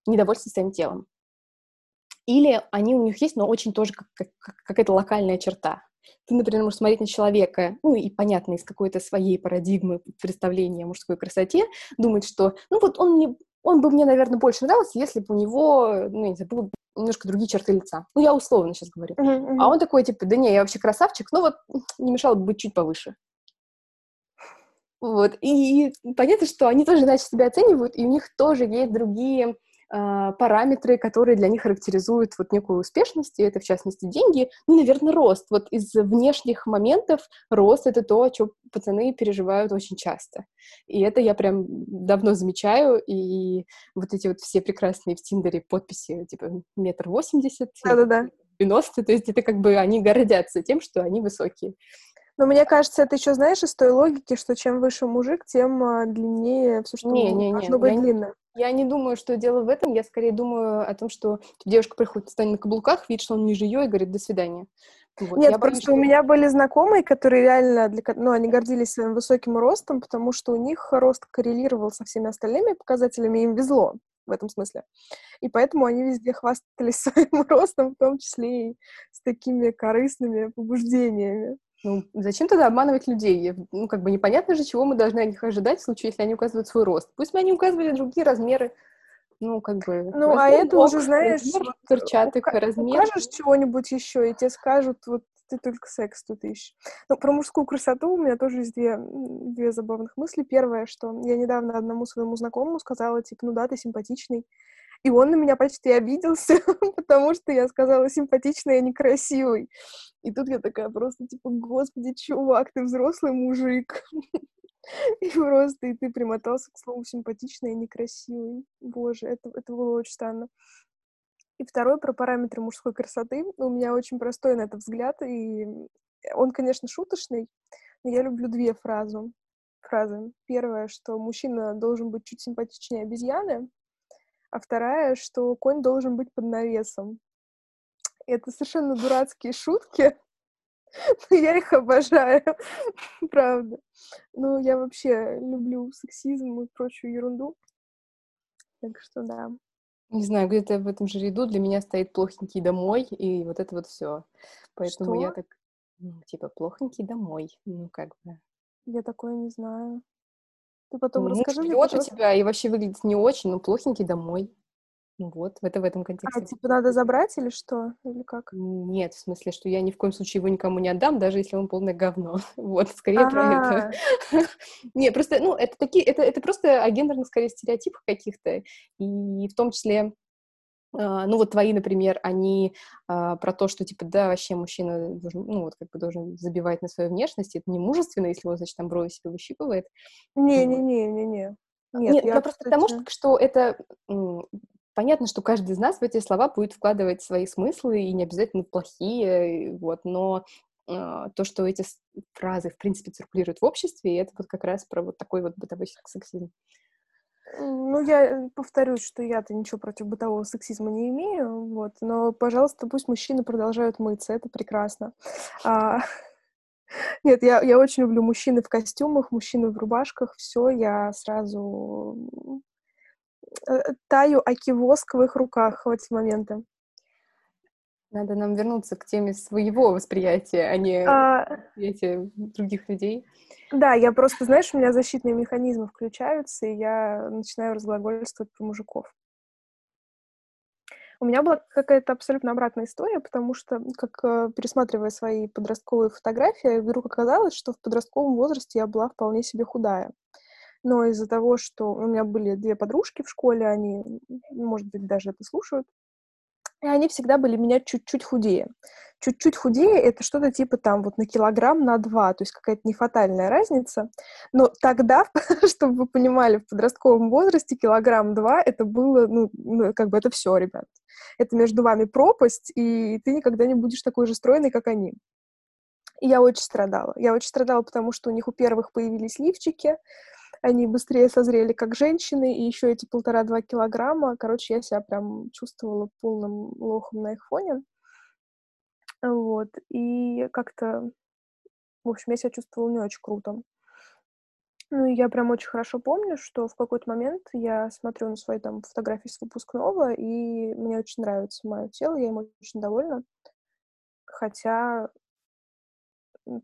недовольство своим телом. Или они у них есть, но очень тоже какая-то локальная черта. Ты, например, можешь смотреть на человека, ну и, понятно, из какой-то своей парадигмы представления о мужской красоте, думать, что, ну вот он бы мне, наверное, больше нравился, если бы у него, ну, не знаю, было бы немножко другие черты лица. Ну, я условно сейчас говорю. А он такой, типа, да не, я вообще красавчик, но вот не мешало бы быть чуть повыше. Вот. И понятно, что они тоже иначе себя оценивают, и у них тоже есть другие... параметры, которые для них характеризуют вот некую успешность, и это, в частности, деньги, ну, наверное, рост. Вот из внешних моментов рост — это то, о чем пацаны переживают очень часто. И это я прям давно замечаю, и вот эти вот все прекрасные в Тиндере подписи, типа, 1,80 метра. Да-да-да. 90, то есть это как бы они гордятся тем, что они высокие. Но мне кажется, это еще, знаешь, из той логики, что чем выше мужик, тем длиннее все, что должно быть длинно. Я не думаю, что дело в этом, я скорее думаю о том, что девушка приходит, станет на каблуках, видит, что он ниже ее и говорит «до свидания». Вот. Нет, я просто боюсь, что... у меня были знакомые, которые реально, они гордились своим высоким ростом, потому что у них рост коррелировал со всеми остальными показателями, им везло в этом смысле. И поэтому они везде хвастались своим ростом, в том числе и с такими корыстными побуждениями. Ну, зачем тогда обманывать людей? Ну, как бы непонятно же, чего мы должны от них ожидать в случае, если они указывают свой рост. Пусть бы они указывали другие размеры, ну, как бы... Ну, а это уже, знаешь, перчаток размеров. Укажешь чего-нибудь еще, и тебе скажут, вот ты только секс тут ищешь. Ну, про мужскую красоту у меня тоже есть две забавных мысли. Первое, что я недавно одному своему знакомому сказала, типа, ну да, ты симпатичный. И он на меня почти обиделся, потому что я сказала симпатичный, а не красивый. И тут я такая просто, типа, господи, чувак, ты взрослый мужик. И просто, и ты примотался к слову симпатичный, а не красивый. Боже, это было очень странно. И второй про параметры мужской красоты. У меня очень простой на это взгляд, и он, конечно, шуточный, но я люблю две фразы. Первое, что мужчина должен быть чуть симпатичнее обезьяны, а вторая, что конь должен быть под навесом. Это совершенно дурацкие шутки, но я их обожаю, правда. Ну, я вообще люблю сексизм и прочую ерунду, так что да. Не знаю, где-то в этом же ряду для меня стоит плохенький домой, и вот это вот все. Поэтому что? Я так, типа, плохенький домой, ну как бы. Я такое не знаю. Ты потом расскажи мне, пьет у тебя и вообще выглядит не очень, но плохенький домой. Вот, это в этом контексте. А, типа, надо забрать или что? Или как? Нет, в смысле, что я ни в коем случае его никому не отдам, даже если он полное говно. Вот, скорее про это. Не, просто, ну, это такие, это просто о гендерных, скорее, стереотипах каких-то. И в том числе, ну, вот твои, например, они про то, что, типа, да, вообще мужчина должен, ну, вот, как бы должен забивать на свою внешность, это не мужественно, если он, значит, там брови себе выщипывает. Не-не-не-не-не. Нет, я просто потому, что это... Понятно, что каждый из нас в эти слова будет вкладывать свои смыслы, и не обязательно плохие, вот, но то, что эти фразы, в принципе, циркулируют в обществе, это вот как раз про вот такой вот бытовой сексизм. Ну, я повторюсь, что я-то ничего против бытового сексизма не имею, вот, но, пожалуйста, пусть мужчины продолжают мыться, это прекрасно. Нет, я очень люблю мужчины в костюмах, мужчины в рубашках, все, я сразу... таю аки воск в их руках в эти моменты. Надо нам вернуться к теме своего восприятия, а не восприятия других людей. Да, я просто, знаешь, у меня защитные механизмы включаются, и я начинаю разглагольствовать про мужиков. У меня была какая-то абсолютно обратная история, потому что, как пересматривая свои подростковые фотографии, вдруг оказалось, что в подростковом возрасте я была вполне себе худая. Но из-за того, что у меня были две подружки в школе, они, может быть, даже это слушают, и они всегда были меня чуть-чуть худее. Чуть-чуть худее — это что-то типа там вот на килограмм, на 2, то есть какая-то нефатальная разница. Но тогда, чтобы вы понимали, в подростковом возрасте 1-2 килограмма это было, ну, как бы это все, ребят. Это между вами пропасть, и ты никогда не будешь такой же стройной, как они. И я очень страдала. Я очень страдала, потому что у них у первых появились лифчики, они быстрее созрели как женщины, и еще эти 1,5-2 килограмма, короче, я себя прям чувствовала полным лохом на их фоне. Вот, и как-то, в общем, я себя чувствовала не очень круто. Ну, и я прям очень хорошо помню, что в какой-то момент я смотрю на свои там фотографии с выпускного, и мне очень нравится мое тело, я им очень довольна. Хотя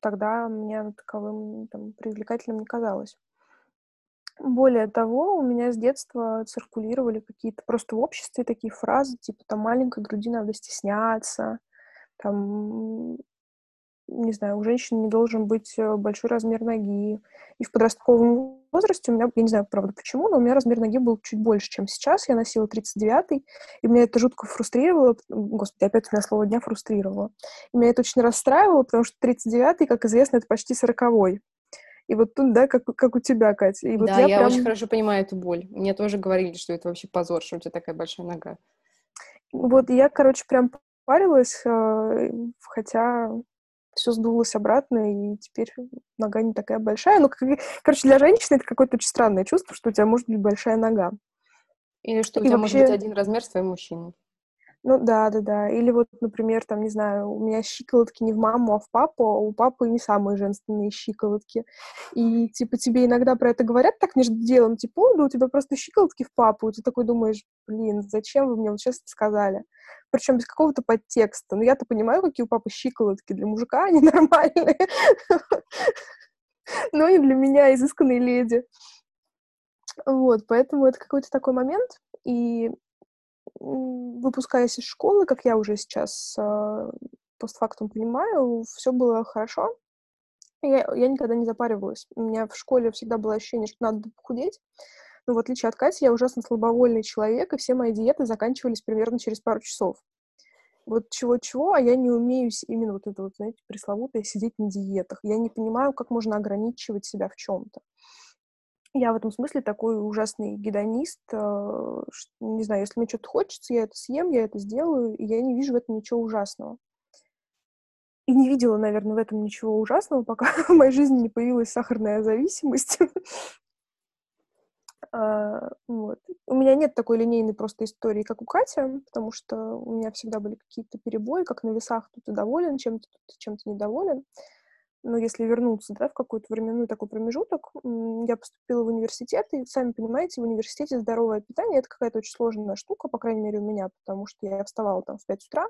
тогда мне таковым там привлекательным не казалось. Более того, у меня с детства циркулировали какие-то просто в обществе такие фразы, типа, там, маленькой груди надо стесняться, там, не знаю, у женщины не должен быть большой размер ноги. И в подростковом возрасте у меня, я не знаю, правда, почему, но у меня размер ноги был чуть больше, чем сейчас. Я носила 39-й, и меня это жутко фрустрировало. Господи, опять у меня слово дня фрустрировало. И меня это очень расстраивало, потому что 39-й, как известно, это почти 40-й. И вот тут, да, как у тебя, Катя. И вот да, я прям... очень хорошо понимаю эту боль. Мне тоже говорили, что это вообще позор, что у тебя такая большая нога. Вот я, короче, прям парилась, хотя все сдулось обратно, и теперь нога не такая большая. Ну, короче, для женщины это какое-то очень странное чувство, что у тебя может быть большая нога. Или что у тебя вообще... может быть один размер с твоим мужчиной. Ну, да. Или вот, например, там, не знаю, у меня щиколотки не в маму, а в папу, а у папы не самые женственные щиколотки. И, типа, тебе иногда про это говорят так между делом, типа, да у тебя просто щиколотки в папу. И ты такой думаешь, блин, зачем вы мне вот сейчас это сказали? Причем без какого-то подтекста. Но я-то понимаю, какие у папы щиколотки. Для мужика они нормальные. Но не для меня, изысканной леди. Вот, поэтому это какой-то такой момент. И... выпускаясь из школы, как я уже сейчас постфактум понимаю, все было хорошо. Я никогда не запаривалась. У меня в школе всегда было ощущение, что надо похудеть. Но в отличие от Кати, я ужасно слабовольный человек, и все мои диеты заканчивались примерно через пару часов. Вот чего-чего, а я не умею именно вот это вот, знаете, пресловутое сидеть на диетах. Я не понимаю, как можно ограничивать себя в чем-то. Я в этом смысле такой ужасный гедонист. Не знаю, если мне что-то хочется, я это съем, я это сделаю, и я не вижу в этом ничего ужасного. И не видела, наверное, в этом ничего ужасного, пока в моей жизни не появилась сахарная зависимость. Вот. У меня нет такой линейной просто истории, как у Кати, потому что у меня всегда были какие-то перебои, как на весах, кто-то доволен чем-то, кто-то чем-то недоволен. Но если вернуться, да, в какой-то временной такой промежуток, я поступила в университет, и, сами понимаете, в университете здоровое питание — это какая-то очень сложная штука, по крайней мере, у меня, потому что я вставала там в 5 утра,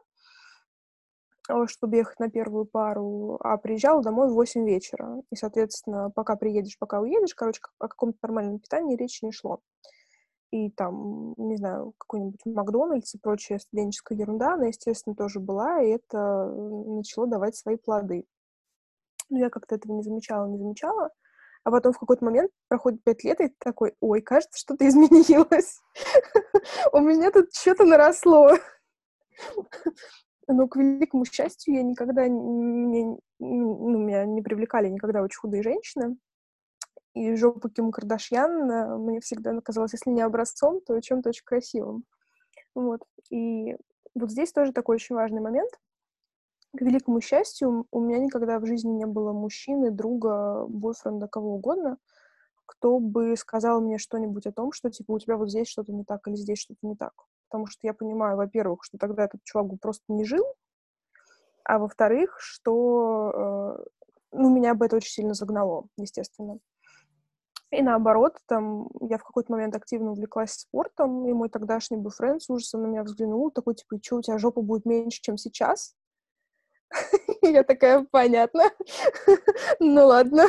чтобы ехать на первую пару, а приезжала домой в 8 вечера. И, соответственно, пока приедешь, пока уедешь, короче, о каком-то нормальном питании речи не шло. И там, не знаю, какой-нибудь Макдональдс и прочая студенческая ерунда, она, естественно, тоже была, и это начало давать свои плоды. Но я как-то этого не замечала. А потом в какой-то момент проходит 5 лет, и ты такой, ой, кажется, что-то изменилось. У меня тут что-то наросло. Но, к великому счастью, я никогда... Меня не привлекали никогда очень худые женщины. И жопа Ким Кардашьян мне всегда казалась, если не образцом, то чем-то очень красивым. Вот. И вот здесь тоже такой очень важный момент. К великому счастью, у меня никогда в жизни не было мужчины, друга, бойфренда, кого угодно, кто бы сказал мне что-нибудь о том, что, типа, у тебя вот здесь что-то не так или здесь что-то не так. Потому что я понимаю, во-первых, что тогда этот чувак просто не жил, а во-вторых, что меня об это очень сильно загнало, естественно. И наоборот, там, я в какой-то момент активно увлеклась спортом, и мой тогдашний бойфренд с ужасом на меня взглянул, такой, типа, и что, у тебя жопа будет меньше, чем сейчас? Я такая, понятно. Ну ладно.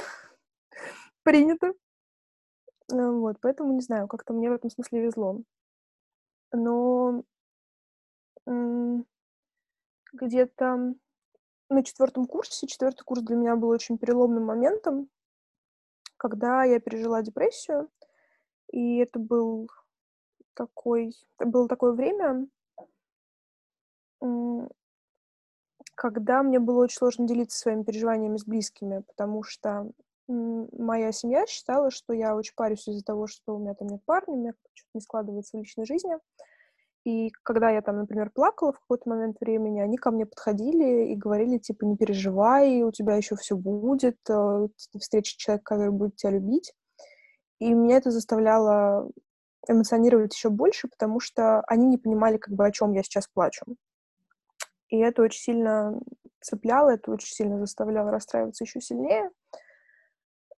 Принято. Вот, поэтому, не знаю, как-то мне в этом смысле везло. Но где-то на 4-м курсе, 4-й курс для меня был очень переломным моментом, когда я пережила депрессию, и это был такой, было такое время, когда мне было очень сложно делиться своими переживаниями с близкими, потому что моя семья считала, что я очень парюсь из-за того, что у меня там нет парня, у меня что-то не складывается в личной жизни. И когда я там, например, плакала в какой-то момент времени, они ко мне подходили и говорили, типа, не переживай, у тебя еще все будет, ты встретишь человека, который будет тебя любить. И меня это заставляло эмоционировать еще больше, потому что они не понимали, как бы, о чем я сейчас плачу. И это очень сильно цепляло, это очень сильно заставляло расстраиваться еще сильнее.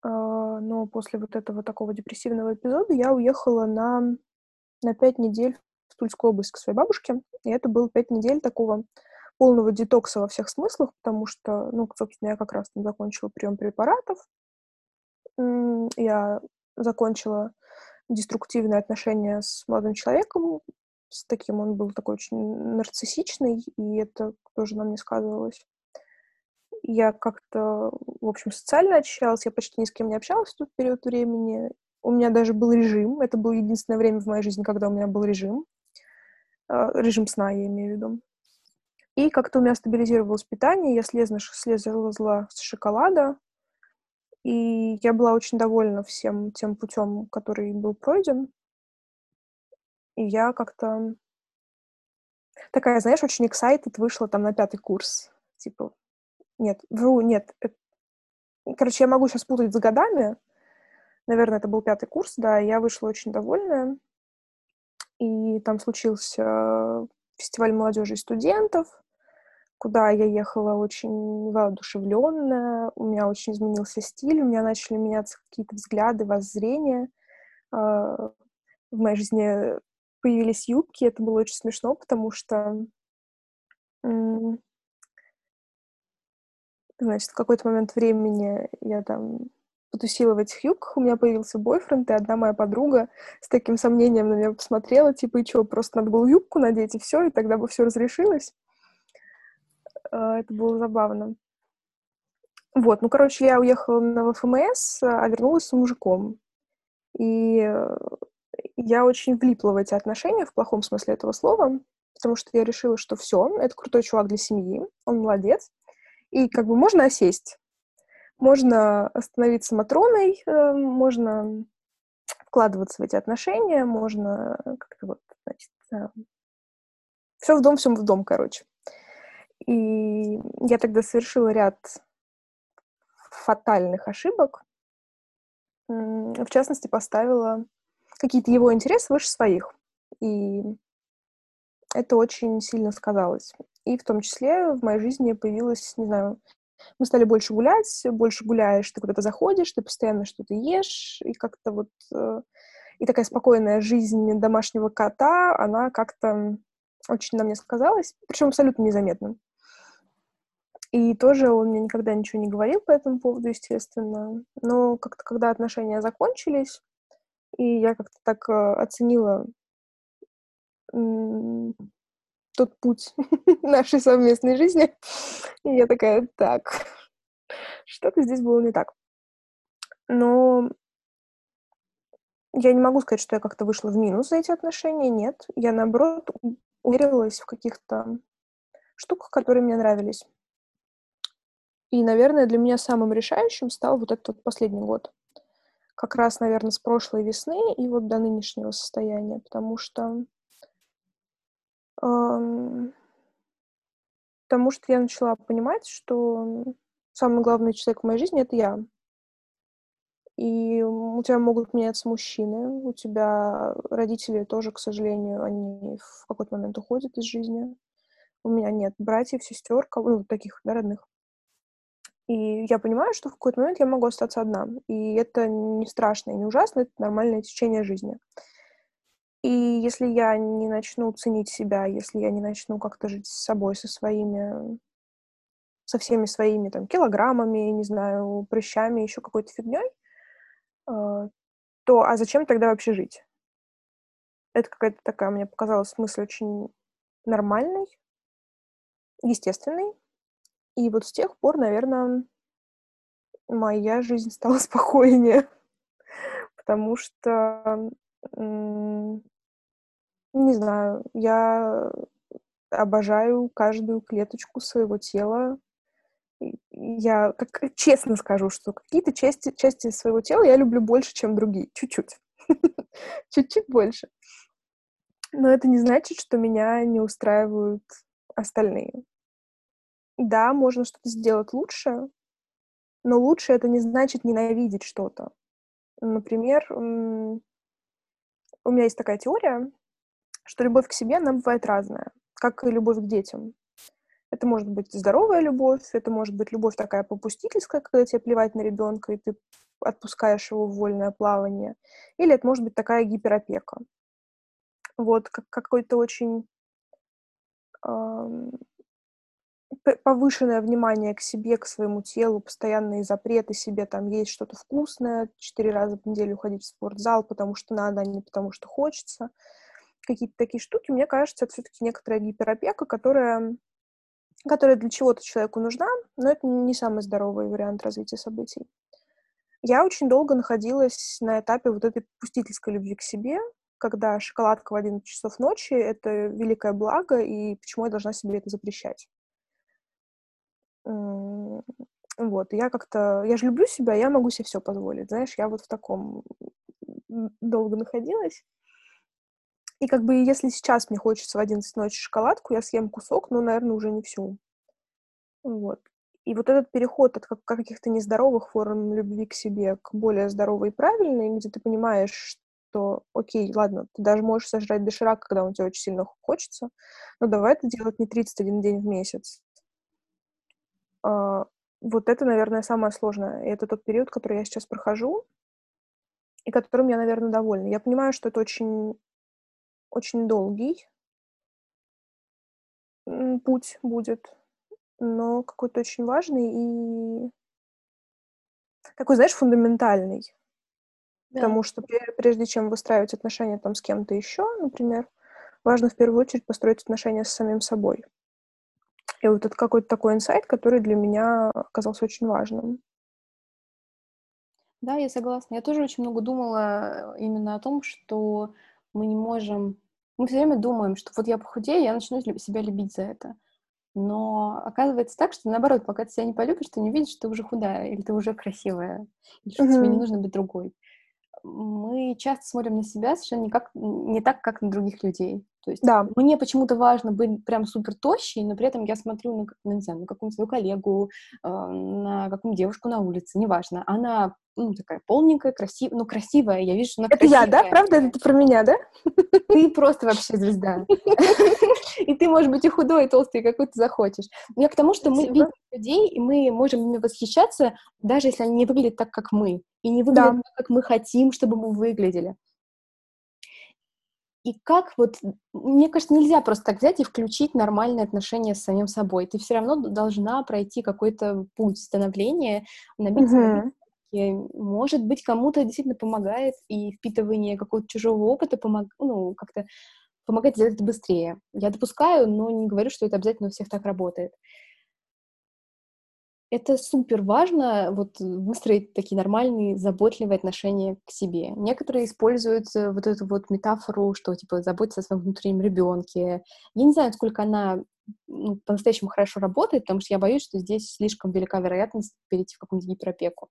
Но после вот этого такого депрессивного эпизода я уехала на 5 недель в Тульскую область к своей бабушке. И это было 5 недель такого полного детокса во всех смыслах, потому что, ну, собственно, я как раз там закончила прием препаратов. Я закончила деструктивные отношения с молодым человеком, с таким, он был такой очень нарциссичный, и это тоже на мне сказывалось. Я как-то, в общем, социально очищалась, я почти ни с кем не общалась в тот период времени. У меня даже был режим, это было единственное время в моей жизни, когда у меня был режим. Режим сна, я имею в виду. И как-то у меня стабилизировалось питание, я слезла с шоколада, и я была очень довольна всем тем путем, который был пройден. И я как-то такая, знаешь, очень excited вышла там на 5-й курс. Типа, нет. Короче, я могу сейчас путать с годами. Наверное, это был 5-й курс, да. Я вышла очень довольная. И там случился фестиваль молодежи и студентов, куда я ехала очень воодушевленная. У меня очень изменился стиль, у меня начали меняться какие-то взгляды, воззрения. В моей жизни появились юбки. Это было очень смешно, потому что... Значит, в какой-то момент времени я там потусила в этих юбках, у меня появился бойфренд, и одна моя подруга с таким сомнением на меня посмотрела, типа, и что, просто надо было юбку надеть, и все, и тогда бы все разрешилось. Это было забавно. Вот, ну, короче, я уехала на ВФМС, а вернулась с мужиком. И я очень влипла в эти отношения, в плохом смысле этого слова, потому что я решила, что все, это крутой чувак для семьи, он молодец. И как бы можно осесть, можно становиться матроной, можно вкладываться в эти отношения, можно как-то вот, значит, все в дом, короче. И я тогда совершила ряд фатальных ошибок. В частности, поставила какие-то его интересы выше своих. И это очень сильно сказалось. И в том числе в моей жизни появилось, не знаю, мы стали больше гуляешь, ты куда-то заходишь, ты постоянно что-то ешь, и как-то вот... И такая спокойная жизнь домашнего кота, она как-то очень на мне сказалась, причем абсолютно незаметно. И тоже он мне никогда ничего не говорил по этому поводу, естественно. Но как-то когда отношения закончились, и я как-то так оценила... тот путь нашей совместной жизни. И я такая, так, что-то здесь было не так. Но я не могу сказать, что я как-то вышла в минус за эти отношения. Нет. Я, наоборот, уверилась в каких-то штуках, которые мне нравились. И, наверное, для меня самым решающим стал вот этот вот последний год. Как раз, наверное, с прошлой весны и вот до нынешнего состояния. Потому что я начала понимать, что самый главный человек в моей жизни — это я. И у тебя могут меняться мужчины, у тебя родители тоже, к сожалению, они в какой-то момент уходят из жизни. У меня нет братьев, сестер, таких, да, родных. И я понимаю, что в какой-то момент я могу остаться одна. И это не страшно и не ужасно, это нормальное течение жизни. И если я не начну ценить себя, если я не начну как-то жить с собой, со всеми своими там килограммами, не знаю, прыщами, еще какой-то фигней, то а зачем тогда вообще жить? Это какая-то такая, мне показалась мысль очень нормальной, естественной. И вот с тех пор, наверное, моя жизнь стала спокойнее, потому что не знаю, я обожаю каждую клеточку своего тела. Я честно скажу, что какие-то части своего тела я люблю больше, чем другие. Чуть-чуть. Чуть-чуть больше. Но это не значит, что меня не устраивают остальные. Да, можно что-то сделать лучше, но лучше это не значит ненавидеть что-то. Например, у меня есть такая теория, что любовь к себе, она бывает разная, как и любовь к детям. Это может быть здоровая любовь, это может быть любовь такая попустительская, когда тебе плевать на ребенка, и ты отпускаешь его в вольное плавание. Или это может быть такая гиперопека. Вот какой-то очень повышенное внимание к себе, к своему телу, постоянные запреты себе, там, есть что-то вкусное, 4 раза в неделю ходить в спортзал, потому что надо, а не потому что хочется. Какие-то такие штуки, мне кажется, это все-таки некоторая гиперопека, которая для чего-то человеку нужна, но это не самый здоровый вариант развития событий. Я очень долго находилась на этапе вот этой попустительской любви к себе, когда шоколадка в 11 часов ночи — это великое благо, и почему я должна себе это запрещать? Вот, я как-то... Я же люблю себя, я могу себе все позволить, знаешь, я вот в таком долго находилась. И как бы если сейчас мне хочется в 11 ночи шоколадку, я съем кусок, но, наверное, уже не всю. Вот. И вот этот переход от каких-то нездоровых форм любви к себе к более здоровой и правильной, где ты понимаешь, что, окей, ладно, ты даже можешь сожрать доширак, когда он тебе очень сильно хочется, но давай это делать не 31 день в месяц. Вот это, наверное, самое сложное. И это тот период, который я сейчас прохожу, и которым я, наверное, довольна. Я понимаю, что это очень, очень долгий путь будет, но какой-то очень важный и такой, знаешь, фундаментальный. Да. Потому что прежде чем выстраивать отношения там с кем-то еще, например, важно в первую очередь построить отношения с самим собой. И вот это какой-то такой инсайт, который для меня оказался очень важным. Да, я согласна. Я тоже очень много думала именно о том, что мы не можем... Мы все время думаем, что вот я похудею, я начну себя любить за это. Но оказывается так, что наоборот, пока ты себя не полюбишь, ты не видишь, что ты уже худая, или ты уже красивая, или что тебе не нужно быть другой. Мы часто смотрим на себя совершенно не так, как на других людей. То есть да. Мне почему-то важно быть прям супер тощей, но при этом я смотрю на какую-нибудь свою коллегу, на какую-нибудь девушку на улице, неважно. Она такая полненькая, красивая, ну красивая, я вижу, что она красивая. Это я, да? Правда? Это про меня, да? Ты просто вообще звезда. И ты, может быть, и худой, и толстый, какой ты захочешь. Я к тому, что мы видим людей, и мы можем ими восхищаться, даже если они не выглядят так, как мы. И не выглядят так, как мы хотим, чтобы мы выглядели. И как вот... Мне кажется, нельзя просто так взять и включить нормальные отношения с самим собой. Ты все равно должна пройти какой-то путь становления, набиться Может быть, кому-то действительно помогает, и впитывание какого-то чужого опыта как-то помогает сделать это быстрее. Я допускаю, но не говорю, что это обязательно у всех так работает. Это супер важно, вот, выстроить такие нормальные, заботливые отношения к себе. Некоторые используют вот эту вот метафору, что, типа, заботиться о своем внутреннем ребенке. Я не знаю, насколько она по-настоящему хорошо работает, потому что я боюсь, что здесь слишком велика вероятность перейти в какую-нибудь гиперопеку.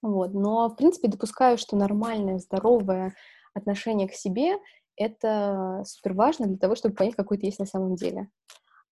Вот. Но, в принципе, допускаю, что нормальное, здоровое отношение к себе — это супер важно для того, чтобы понять, какой ты есть на самом деле.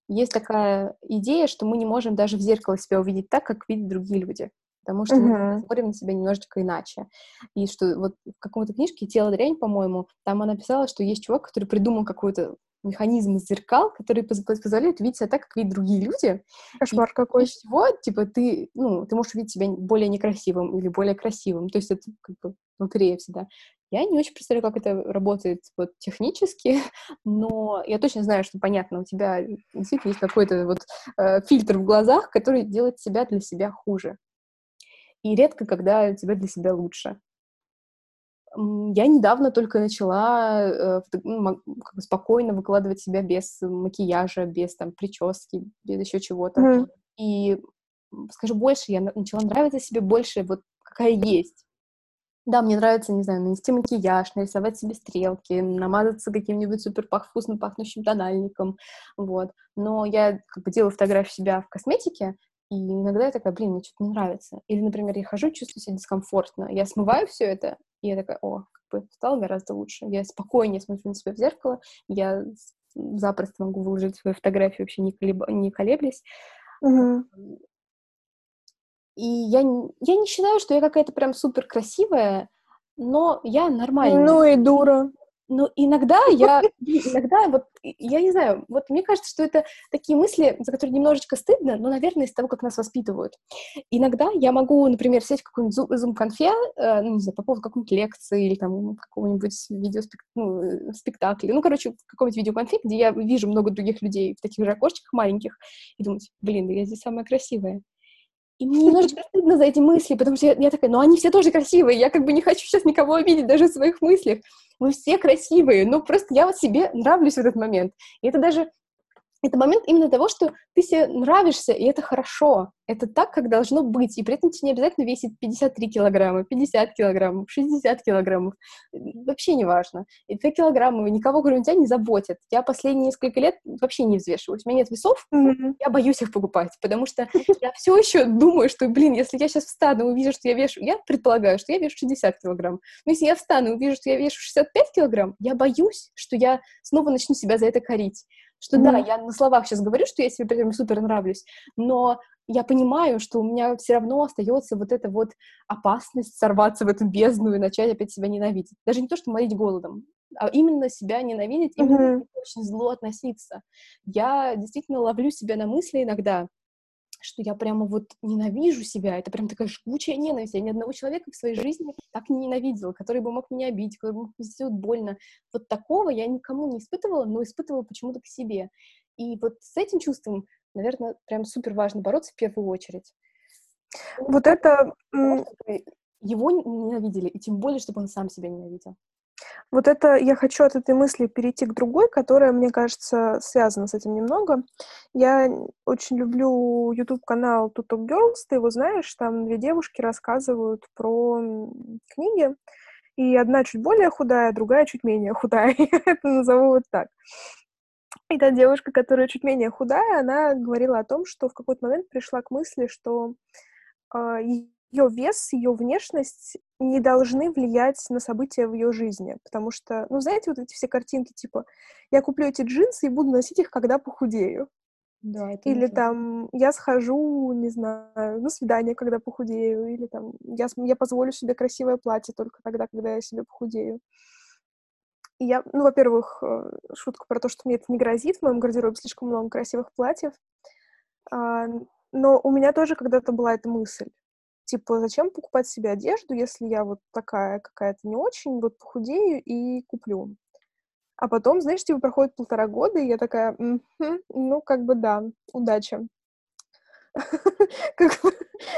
Есть такая идея, что мы не можем даже в зеркало себя увидеть так, как видят другие люди, потому что мы смотрим на себя немножечко иначе. И что вот в какой-то книжке «Тело дрянь», по-моему, там она писала, что есть чувак, который придумал какую-то механизмы зеркал, которые позволяют видеть себя так, как видят другие люди. Кошмар какой. Чаще всего, типа, ты, ну, ты можешь видеть себя более некрасивым или более красивым. То есть это как бы внутри всегда. Я не очень представляю, как это работает вот технически, но я точно знаю, что, понятно, у тебя действительно есть какой-то вот фильтр в глазах, который делает себя для себя хуже. И редко, когда тебя для себя лучше. Я недавно только начала как бы спокойно выкладывать себя без макияжа, без там прически, без еще чего-то. Mm-hmm. И, скажу больше, я начала нравиться себе больше, вот какая есть. Да, мне нравится, не знаю, нанести макияж, нарисовать себе стрелки, намазаться каким-нибудь супер вкусно пахнущим тональником, вот. Но я как бы делаю фотографию себя в косметике, и иногда я такая, блин, мне что-то не нравится. Или, например, я хожу, чувствую себя дискомфортно, я смываю все это, и я такая, о, как бы стало гораздо лучше. Я спокойнее смотрю на себя в зеркало, я запросто могу выложить свою фотографию, вообще не колеблясь. Mm-hmm. И я не считаю, что я какая-то прям супер красивая, но я нормальная. Ну и дура. Но иногда вот, я не знаю, вот мне кажется, что это такие мысли, за которые немножечко стыдно, но, наверное, из того, как нас воспитывают. Иногда я могу, например, сесть в какую-нибудь зум-конфе, ну, не знаю, по поводу какой-нибудь лекции или там какого-нибудь спектакля, ну, короче, какого-нибудь видеоконфе, где я вижу много других людей в таких же окошечках маленьких, и думать, блин, да я здесь самая красивая. И мне немножечко стыдно за эти мысли, потому что я такая, ну, они все тоже красивые, я как бы не хочу сейчас никого обидеть даже в своих мыслях. Мы все красивые, но просто я вот себе нравлюсь в этот момент. И это даже, это момент именно того, что ты себе нравишься, и это хорошо. Это так, как должно быть. И при этом тебе не обязательно весить 53 килограмма, 50 килограммов, 60 килограммов. Вообще не важно. И 2 килограмма никого, кроме тебя, не заботят. Я последние несколько лет вообще не взвешиваюсь. У меня нет весов, mm-hmm. я боюсь их покупать, потому что я все еще думаю, что, блин, если я сейчас встану и увижу, что я вешу... Я предполагаю, что я вешу 60 килограмм. Но если я встану и увижу, что я вешу 65 килограмм, я боюсь, что я снова начну себя за это корить. Что да, я на словах сейчас говорю, что я себе прям супер нравлюсь, но я понимаю, что у меня все равно остается вот эта вот опасность сорваться в эту бездну и начать опять себя ненавидеть. Даже не то, что морить голодом, а именно себя ненавидеть, именно очень зло относиться. Я действительно ловлю себя на мысли иногда, что я прямо вот ненавижу себя, это прям такая жгучая ненависть. Я ни одного человека в своей жизни так не ненавидела, который бы мог меня обидеть, который бы мог сделать больно. Вот такого я никому не испытывала, но испытывала почему-то к себе. И вот с этим чувством, наверное, прям супер важно бороться в первую очередь. Вот это... Его ненавидели, и тем более, чтобы он сам себя ненавидел. Вот это я хочу от этой мысли перейти к другой, которая, мне кажется, связана с этим немного. Я очень люблю YouTube-канал Tutok Герлс, ты его знаешь, там две девушки рассказывают про книги, и одна чуть более худая, другая чуть менее худая, я это назову вот так. И та девушка, которая чуть менее худая, она говорила о том, что в какой-то момент пришла к мысли, что ее вес, ее внешность не должны влиять на события в ее жизни, потому что, ну, знаете, вот эти все картинки, типа, я куплю эти джинсы и буду носить их, когда похудею. Да, это или там, я схожу, не знаю, на свидание, когда похудею, или там, я позволю себе красивое платье только тогда, когда я себе похудею. И я, ну, во-первых, шутка про то, что мне это не грозит, в моем гардеробе слишком много красивых платьев, но у меня тоже когда-то была эта мысль. Типа, зачем покупать себе одежду, если я вот такая какая-то не очень, вот похудею и куплю. А потом, знаешь, типа, проходит 1,5 года, и я такая, ну, как бы да, удача. Как бы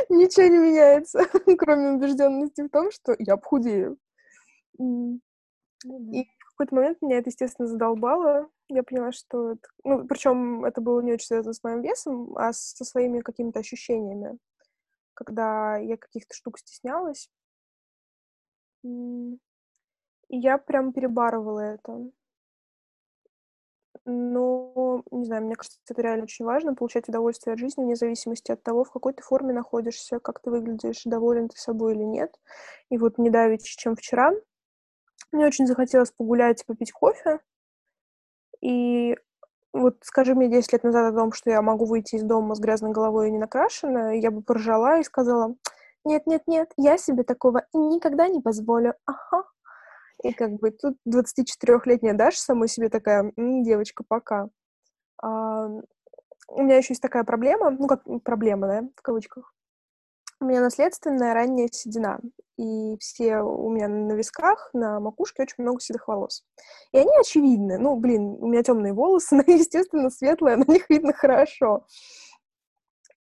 ничего не меняется, кроме убежденности в том, что я похудею. И в какой-то момент меня это, естественно, задолбало. Я поняла, что... Ну, причем это было не очень связано с моим весом, а со своими какими-то ощущениями, когда я каких-то штук стеснялась. И я прям перебарывала это. Но, не знаю, мне кажется, это реально очень важно, получать удовольствие от жизни вне зависимости от того, в какой ты форме находишься, как ты выглядишь, доволен ты собой или нет. И вот не давеча, чем вчера, мне очень захотелось погулять и попить кофе. И вот скажи мне 10 лет назад о том, что я могу выйти из дома с грязной головой и не накрашенная, я бы поржала и сказала, нет-нет-нет, я себе такого никогда не позволю. Ага. И как бы тут 24-летняя Даша самой себе такая: девочка, пока. У меня еще есть такая проблема, ну как проблема, да, в кавычках. У меня наследственная ранняя седина, и все у меня на висках, на макушке очень много седых волос. И они очевидны. Ну, блин, у меня темные волосы, но, естественно, светлые, на них видно хорошо.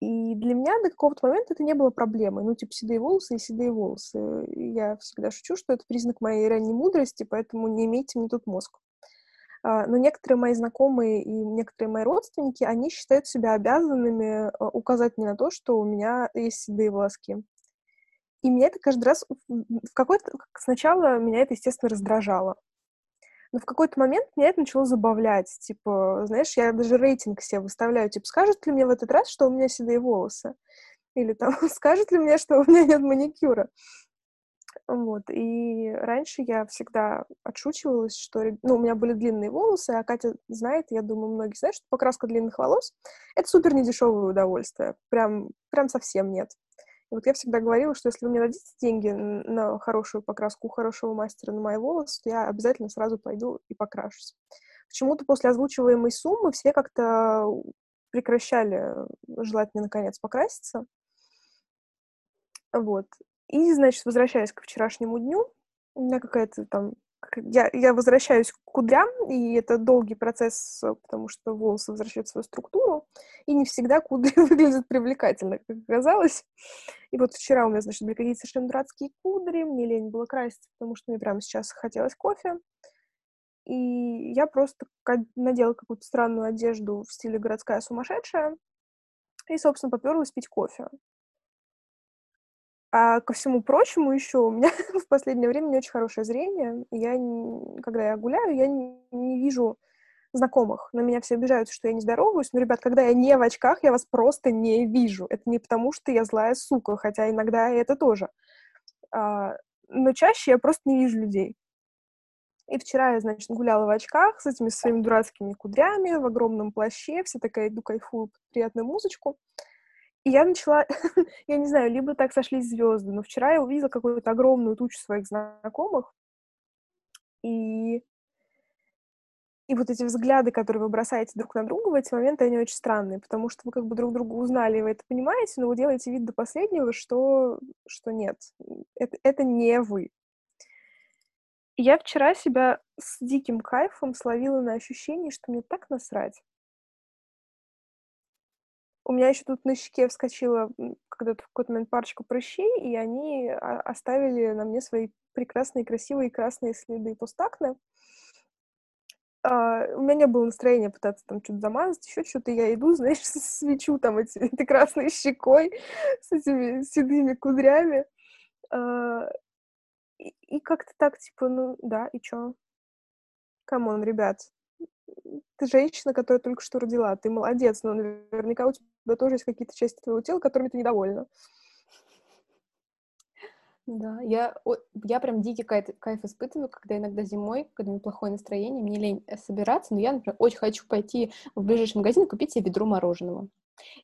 И для меня до какого-то момента это не было проблемой. Ну, типа, седые волосы и седые волосы. Я всегда шучу, что это признак моей ранней мудрости, поэтому не имейте мне тут мозг. Но некоторые мои знакомые и некоторые мои родственники, они считают себя обязанными указать мне на то, что у меня есть седые волоски. И меня это каждый раз... Сначала меня это, естественно, раздражало. Но в какой-то момент меня это начало забавлять. Типа, знаешь, я даже рейтинг себе выставляю. Типа, скажут ли мне в этот раз, что у меня седые волосы? Или там, скажут ли мне, что у меня нет маникюра? Вот, и раньше я всегда отшучивалась, что... Ну, у меня были длинные волосы, а Катя знает, я думаю, многие знают, что покраска длинных волос — это супер недешевое удовольствие. Прям совсем нет. И вот я всегда говорила, что если вы мне дадите деньги на хорошую покраску у хорошего мастера на мои волосы, то я обязательно сразу пойду и покрашусь. Почему-то после озвучиваемой суммы все как-то прекращали желать мне, наконец, покраситься. Вот. И, значит, возвращаясь к вчерашнему дню, у меня какая-то там... Я возвращаюсь к кудрям, и это долгий процесс, потому что волосы возвращают свою структуру, и не всегда кудри выглядят привлекательно, как оказалось. И вот вчера у меня, значит, были какие-то совершенно дурацкие кудри, мне лень было краситься, потому что мне прямо сейчас хотелось кофе. И я просто надела какую-то странную одежду в стиле городская сумасшедшая и, собственно, попёрлась пить кофе. А ко всему прочему еще у меня в последнее время не очень хорошее зрение. Когда я гуляю, я не вижу знакомых. На меня все обижаются, что я не здороваюсь. Но, ребят, когда я не в очках, я вас просто не вижу. Это не потому, что я злая сука, хотя иногда это тоже. Но чаще я просто не вижу людей. И вчера я, значит, гуляла в очках с этими своими дурацкими кудрями, в огромном плаще. Вся такая иду, кайфую, приятную музычку. И я начала, я не знаю, либо так сошлись звезды, но вчера я увидела какую-то огромную тучу своих знакомых, и вот эти взгляды, которые вы бросаете друг на друга в эти моменты, они очень странные, потому что вы как бы друг друга узнали, вы это понимаете, но вы делаете вид до последнего, что нет, это не вы. И я вчера себя с диким кайфом словила на ощущении, что мне так насрать. У меня еще тут на щеке вскочила когда-то в какой-то момент парочка прыщей, и они оставили на мне свои прекрасные, красивые красные следы постакне. У меня не было настроения пытаться там что-то замазать, еще что-то. Я иду, знаешь, свечу там этой красной щекой с этими седыми кудрями. И как-то так, типа, ну да, и чё? Камон, ребят. Ты женщина, которая только что родила. Ты молодец, но наверняка у тебя тоже есть какие-то части твоего тела, которыми ты недовольна. Да, я прям дикий кайф испытываю, когда иногда зимой, когда у меня плохое настроение, мне лень собираться, но я, например, очень хочу пойти в ближайший магазин и купить себе ведро мороженого.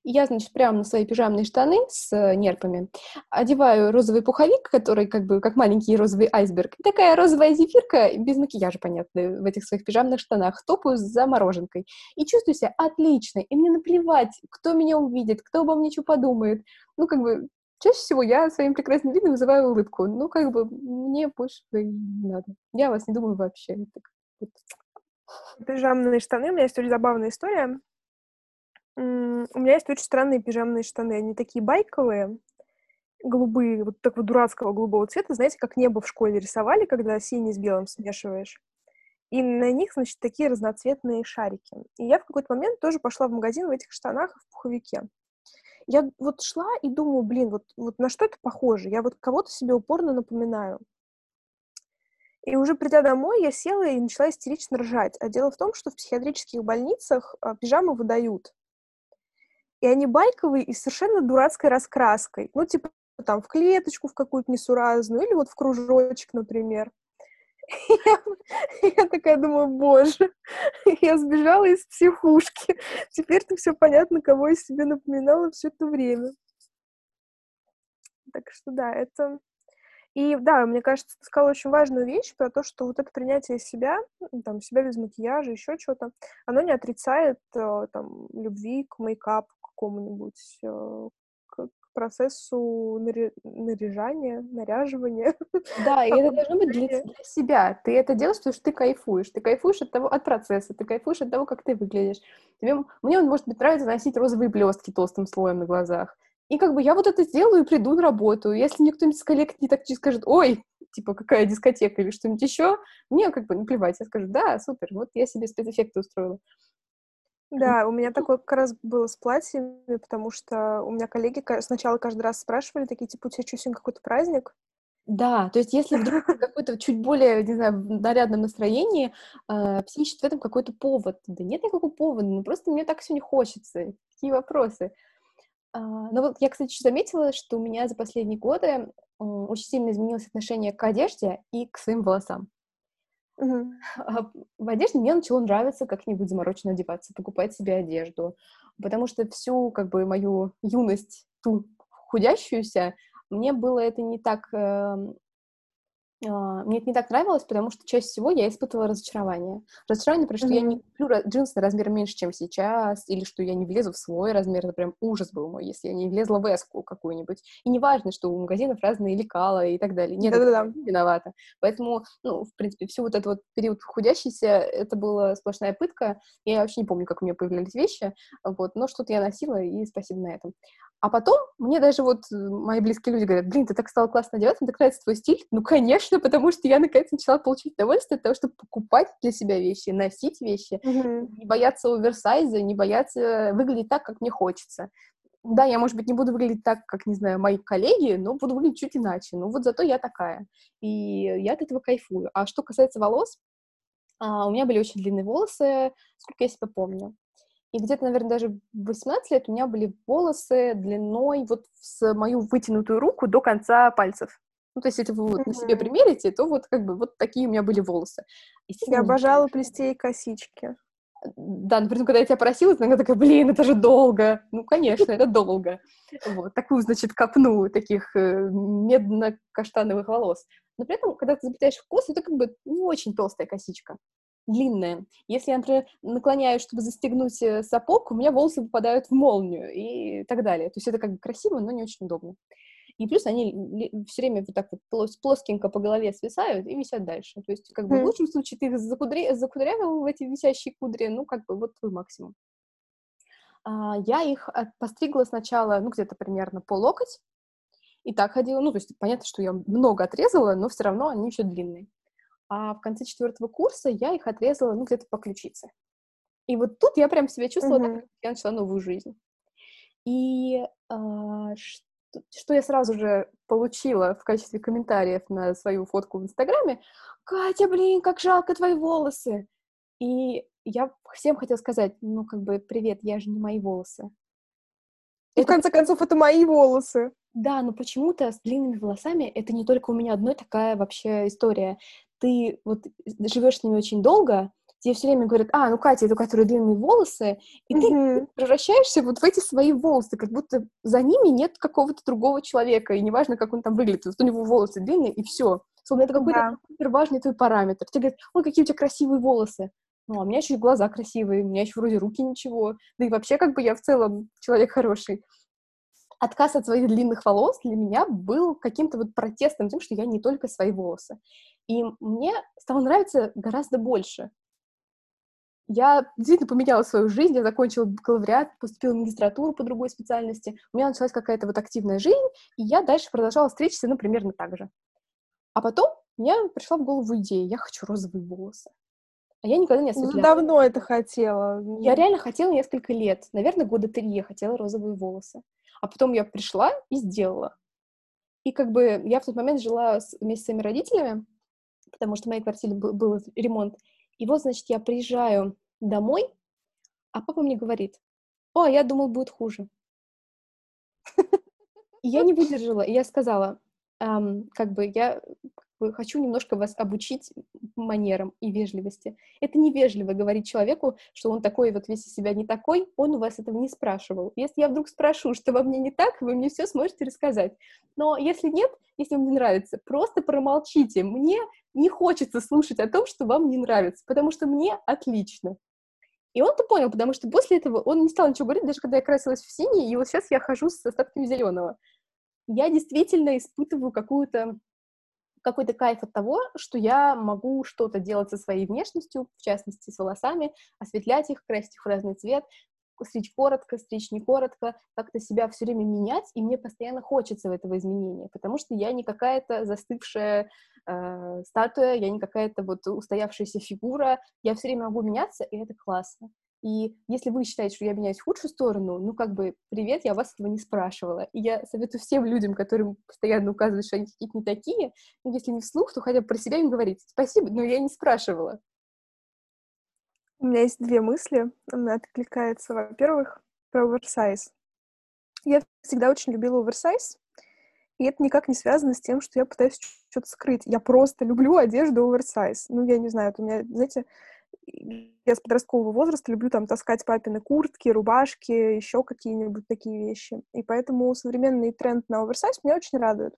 И я, значит, прямо на свои пижамные штаны с нерпами одеваю розовый пуховик, который как бы как маленький розовый айсберг. И такая розовая зефирка, без макияжа, понятно, в этих своих пижамных штанах. Топаю за мороженкой. И чувствую себя отлично. И мне наплевать, кто меня увидит, кто обо мне что подумает. Ну, как бы, чаще всего я своим прекрасным видом вызываю улыбку. Ну, как бы, мне больше не надо. Я вас не думаю вообще. Пижамные штаны. У меня есть очень забавная история. У меня есть очень странные пижамные штаны. Они такие байковые, голубые, вот такого дурацкого голубого цвета. Знаете, как небо в школе рисовали, когда синий с белым смешиваешь. И на них, значит, такие разноцветные шарики. И я в какой-то момент тоже пошла в магазин в этих штанах и в пуховике. Я вот шла и думаю, блин, вот на что это похоже? Я вот кого-то себе упорно напоминаю. И уже придя домой, я села и начала истерично ржать. А дело в том, что в психиатрических больницах пижамы выдают. И они байковые и совершенно дурацкой раскраской. Ну, типа, там, в клеточку в какую-то несуразную, или вот в кружочек, например. Я такая думаю, боже, я сбежала из психушки. Теперь-то все понятно, кого я себе напоминала все это время. Так что, да, это... И да, мне кажется, ты сказала очень важную вещь про то, что вот это принятие себя, там, себя без макияжа, еще что-то, оно не отрицает там любви к мейкапу какому-нибудь, к процессу наряжания, наряживания. Да, и это должно быть для себя. Ты это делаешь, потому что ты кайфуешь. Ты кайфуешь от того, от процесса, ты кайфуешь от того, как ты выглядишь. Мне, может быть, нравится носить розовые блестки толстым слоем на глазах. И как бы я вот это сделаю и приду на работу. Если мне кто-нибудь из коллег не так скажет, ой, типа, какая дискотека или что-нибудь еще, мне как бы наплевать. Я скажу, да, супер, вот я себе спецэффекты устроила. Да, у меня такое как раз было с платьями, потому что у меня коллеги сначала каждый раз спрашивали, такие, типа, у тебя что, сегодня какой-то праздник? Да, то есть если вдруг в какой-то чуть более, не знаю, нарядном настроении, все ищут в этом какой-то повод. Да нет никакого повода, ну просто мне так сегодня хочется. Какие вопросы? Но вот я, кстати, еще заметила, что у меня за последние годы очень сильно изменилось отношение к одежде и к своим волосам. Mm-hmm. В одежде мне начало нравиться как-нибудь замороченно одеваться, покупать себе одежду, потому что всю, как бы, мою юность, ту худящуюся, мне было это не так... Мне это не так нравилось, потому что чаще всего я испытывала разочарование. Разочарование, потому что я не куплю джинсы на размер меньше, чем сейчас, или что я не влезу в свой размер. Это прям ужас был мой, если я не влезла в эску какую-нибудь. И не важно, что у магазинов разные лекала и так далее. Нет, да-да-да. Это не виновата. Поэтому, ну, в принципе, всю вот этот вот период худящийся, это была сплошная пытка. Я вообще не помню, как у меня появлялись вещи, вот, но что-то я носила, и спасибо на этом. А потом мне даже вот мои близкие люди говорят, блин, ты так стала классно одеваться, мне так нравится твой стиль. Ну, конечно, потому что я, наконец, начала получить удовольствие от того, чтобы покупать для себя вещи, носить вещи, не бояться оверсайза, не бояться выглядеть так, как мне хочется. Да, я, может быть, не буду выглядеть так, как, не знаю, мои коллеги, но буду выглядеть чуть иначе. Ну, вот зато я такая. И я от этого кайфую. А что касается волос, у меня были очень длинные волосы, сколько я себя помню. И где-то, наверное, даже в 18 лет у меня были волосы длиной вот с мою вытянутую руку до конца пальцев. Ну, то есть, если вы вот на себе примерите, то вот как бы вот такие у меня были волосы. Я обожала плести косички. Да, например, когда я тебя просила, ты иногда такая, блин, это же долго. Ну, конечно, это долго. Вот, такую, значит, копну таких медно-каштановых волос. Но при этом, когда ты заплетаешь в косы, это как бы не очень толстая косичка. Длинная. Если я, например, наклоняюсь, чтобы застегнуть сапог, у меня волосы попадают в молнию и так далее. То есть это как бы красиво, но не очень удобно. И плюс они все время вот так вот плоскенько по голове свисают и висят дальше. То есть как бы в лучшем случае ты их закудрявил в эти висящие кудри, ну как бы вот твой максимум. Я их постригла сначала, ну где-то примерно по локоть и так ходила. Ну то есть понятно, что я много отрезала, но все равно они еще длинные. А в конце 4 курса я их отрезала, ну, где-то по ключице. И вот тут я прям себя чувствовала, так, как я начала новую жизнь. И что я сразу же получила в качестве комментариев на свою фотку в Инстаграме? «Катя, блин, как жалко твои волосы!» И я всем хотела сказать, ну, как бы, привет, я же не мои волосы. И в конце концов, это мои волосы. Да, но почему-то с длинными волосами это не только у меня одной такая вообще история. Ты вот живешь с ними очень долго, тебе все время говорят, ну, Катя, это у которой длинные волосы, и ты превращаешься вот в эти свои волосы, как будто за ними нет какого-то другого человека, и неважно, как он там выглядит, вот у него волосы длинные, и все. Словно это какой-то важный твой параметр. Тебе говорят, ой, какие у тебя красивые волосы. Ну, а у меня еще и глаза красивые, у меня еще вроде руки ничего, да и вообще как бы я в целом человек хороший. Отказ от своих длинных волос для меня был каким-то вот протестом тем, что я не только свои волосы. И мне стало нравиться гораздо больше. Я действительно поменяла свою жизнь, я закончила бакалавриат, поступила в магистратуру по другой специальности, у меня началась какая-то вот активная жизнь, и я дальше продолжала встречаться, ну, примерно так же. А потом мне пришла в голову идея, я хочу розовые волосы. А я никогда не осветляла. Ну, давно это хотела. Я реально хотела несколько лет, наверное, 3 года я хотела розовые волосы. А потом я пришла и сделала. И как бы я в тот момент жила вместе с своими родителями, потому что в моей квартире был ремонт. И вот, значит, я приезжаю домой, а папа мне говорит, я думал, будет хуже. И я не выдержала, и я сказала, как бы я хочу немножко вас обучить манерам и вежливости. Это невежливо говорить человеку, что он такой вот весь из себя не такой, он у вас этого не спрашивал. Если я вдруг спрошу, что во мне не так, вы мне все сможете рассказать. Но если нет, если вам не нравится, просто промолчите. Мне не хочется слушать о том, что вам не нравится, потому что мне отлично. И он-то понял, потому что после этого он не стал ничего говорить, даже когда я красилась в синий, и вот сейчас я хожу с остатками зеленого. Я действительно испытываю какой-то кайф от того, что я могу что-то делать со своей внешностью, в частности, с волосами, осветлять их, красить их в разный цвет, стричь коротко, стричь не коротко, как-то себя все время менять, и мне постоянно хочется этого изменения, потому что я не какая-то застывшая статуя, я не какая-то вот устоявшаяся фигура, я все время могу меняться, и это классно. И если вы считаете, что я меняюсь в худшую сторону, ну, как бы, привет, я вас этого не спрашивала. И я советую всем людям, которым постоянно указывают, что они какие-то не такие, ну, если не вслух, то хотя бы про себя им говорить. Спасибо, но я не спрашивала. У меня есть две мысли. Она откликается, во-первых, про оверсайз. Я всегда очень любила оверсайз, и это никак не связано с тем, что я пытаюсь что-то скрыть. Я просто люблю одежду оверсайз. Ну, я не знаю, это у меня, знаете, я с подросткового возраста люблю там таскать папины куртки, рубашки, еще какие-нибудь такие вещи. И поэтому современный тренд на оверсайз меня очень радует.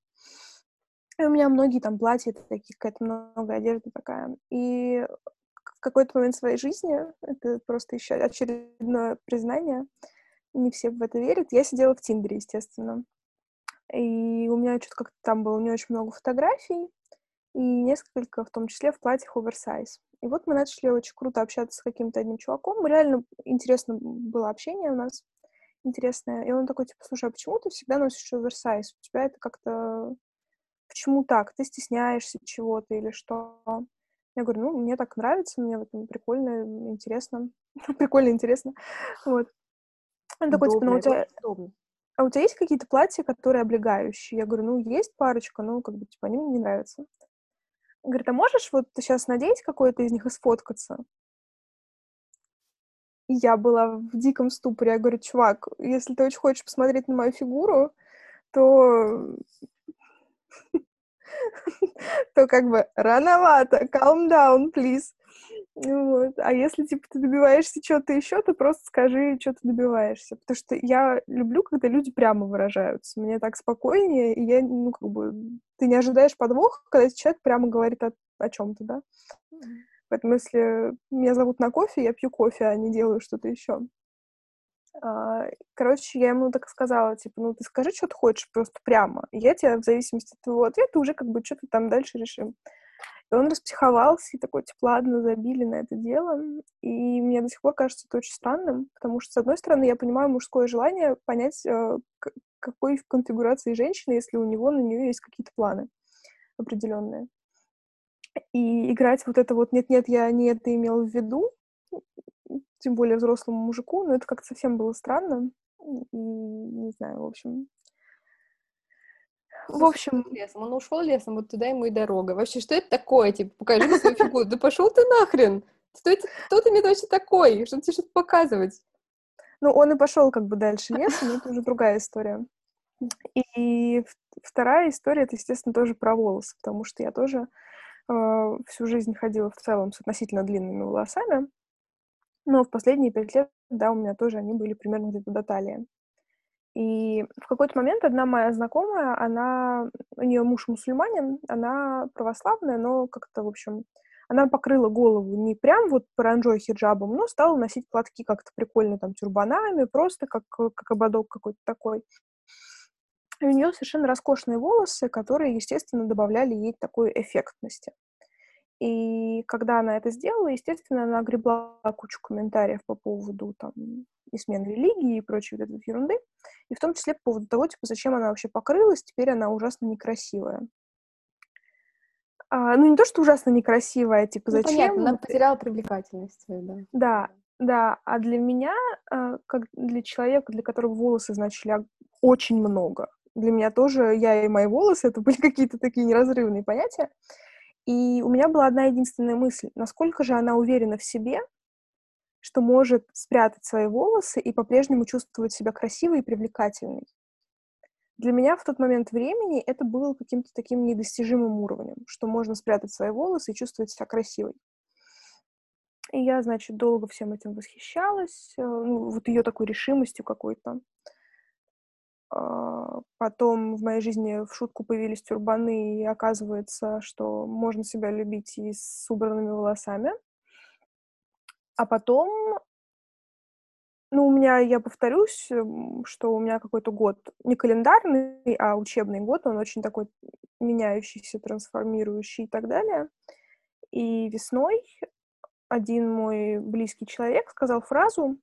И у меня многие там платья такие, какая-то много одежды такая. И в какой-то момент своей жизни, это просто еще очередное признание, не все в это верят, я сидела в Тиндере, естественно. И у меня что-то как-то там было не очень много фотографий, и несколько, в том числе, в платьях оверсайз. И вот мы начали очень круто общаться с каким-то одним чуваком. Реально интересно было общение у нас. Интересное. И он такой, типа, слушай, а почему ты всегда носишь оверсайз? У тебя это как-то... Почему так? Ты стесняешься чего-то или что? Я говорю, ну, мне так нравится, мне вот прикольно, интересно. Прикольно, интересно. Вот. Он такой, типа, ну, у тебя... А у тебя есть какие-то платья, которые облегающие? Я говорю, ну, есть парочка, но, как бы, типа, они мне не нравятся. Говорит, а можешь вот сейчас надеть какое-то из них и сфоткаться? И я была в диком ступоре. Я говорю, чувак, если ты очень хочешь посмотреть на мою фигуру, то... то как бы рановато. Calm down, please. Вот. А если, типа, ты добиваешься чего-то еще, то просто скажи, что ты добиваешься. Потому что я люблю, когда люди прямо выражаются. Мне так спокойнее, и я, ну, как бы... Ты не ожидаешь подвоха, когда человек прямо говорит о чем-то, да? Поэтому если меня зовут на кофе, я пью кофе, а не делаю что-то еще. Короче, я ему так сказала, типа, ну, ты скажи, что ты хочешь, просто прямо. И я тебе, в зависимости от твоего ответа, уже как бы что-то там дальше решим. И он распсиховался, и такой, типа, ладно, забили на это дело. И мне до сих пор кажется это очень странным, потому что, с одной стороны, я понимаю мужское желание понять, какой в конфигурации женщины, если у него на нее есть какие-то планы определенные. И играть вот это вот «нет-нет, я не это имела в виду», тем более взрослому мужику, но это как-то совсем было странно. И, не знаю, в общем... В общем... Лесом. Он ушел лесом, вот туда ему и дорога. Вообще, что это такое? Типа, покажи свою фигуру. Да пошел ты нахрен! Кто ты мне вообще такой? Что тебе что-то показывать? Ну, он и пошел как бы дальше лесом, но это уже другая история. И вторая история, это, естественно, тоже про волосы, потому что я тоже всю жизнь ходила в целом с относительно длинными волосами, но в последние 5 лет, да, у меня тоже они были примерно где-то до талии. И в какой-то момент одна моя знакомая, она, у нее муж мусульманин, она православная, но как-то, в общем, она покрыла голову не прям вот паранджой хиджабом, но стала носить платки как-то прикольно там тюрбанами, просто как ободок какой-то такой. И у нее совершенно роскошные волосы, которые, естественно, добавляли ей такой эффектности. И когда она это сделала, естественно, она огребла кучу комментариев по поводу там и смен религии и прочей вот этой ерунды. И в том числе по поводу того, типа, зачем она вообще покрылась, теперь она ужасно некрасивая. Ну, не то, что ужасно некрасивая, типа, ну, зачем... Понятно, она потеряла привлекательность свою, да. Да, да. А для меня, как для человека, для которого волосы значили очень много, для меня тоже, я и мои волосы, это были какие-то такие неразрывные понятия. И у меня была одна единственная мысль. Насколько же она уверена в себе, что может спрятать свои волосы и по-прежнему чувствовать себя красивой и привлекательной. Для меня в тот момент времени это было каким-то таким недостижимым уровнем, что можно спрятать свои волосы и чувствовать себя красивой. И я, значит, долго всем этим восхищалась, ну, вот ее такой решимостью какой-то. Потом в моей жизни в шутку появились тюрбаны, и оказывается, что можно себя любить и с убранными волосами. А потом, ну, у меня, я повторюсь, что у меня какой-то год, не календарный, а учебный год, он очень такой меняющийся, трансформирующий и так далее. И весной один мой близкий человек сказал фразу,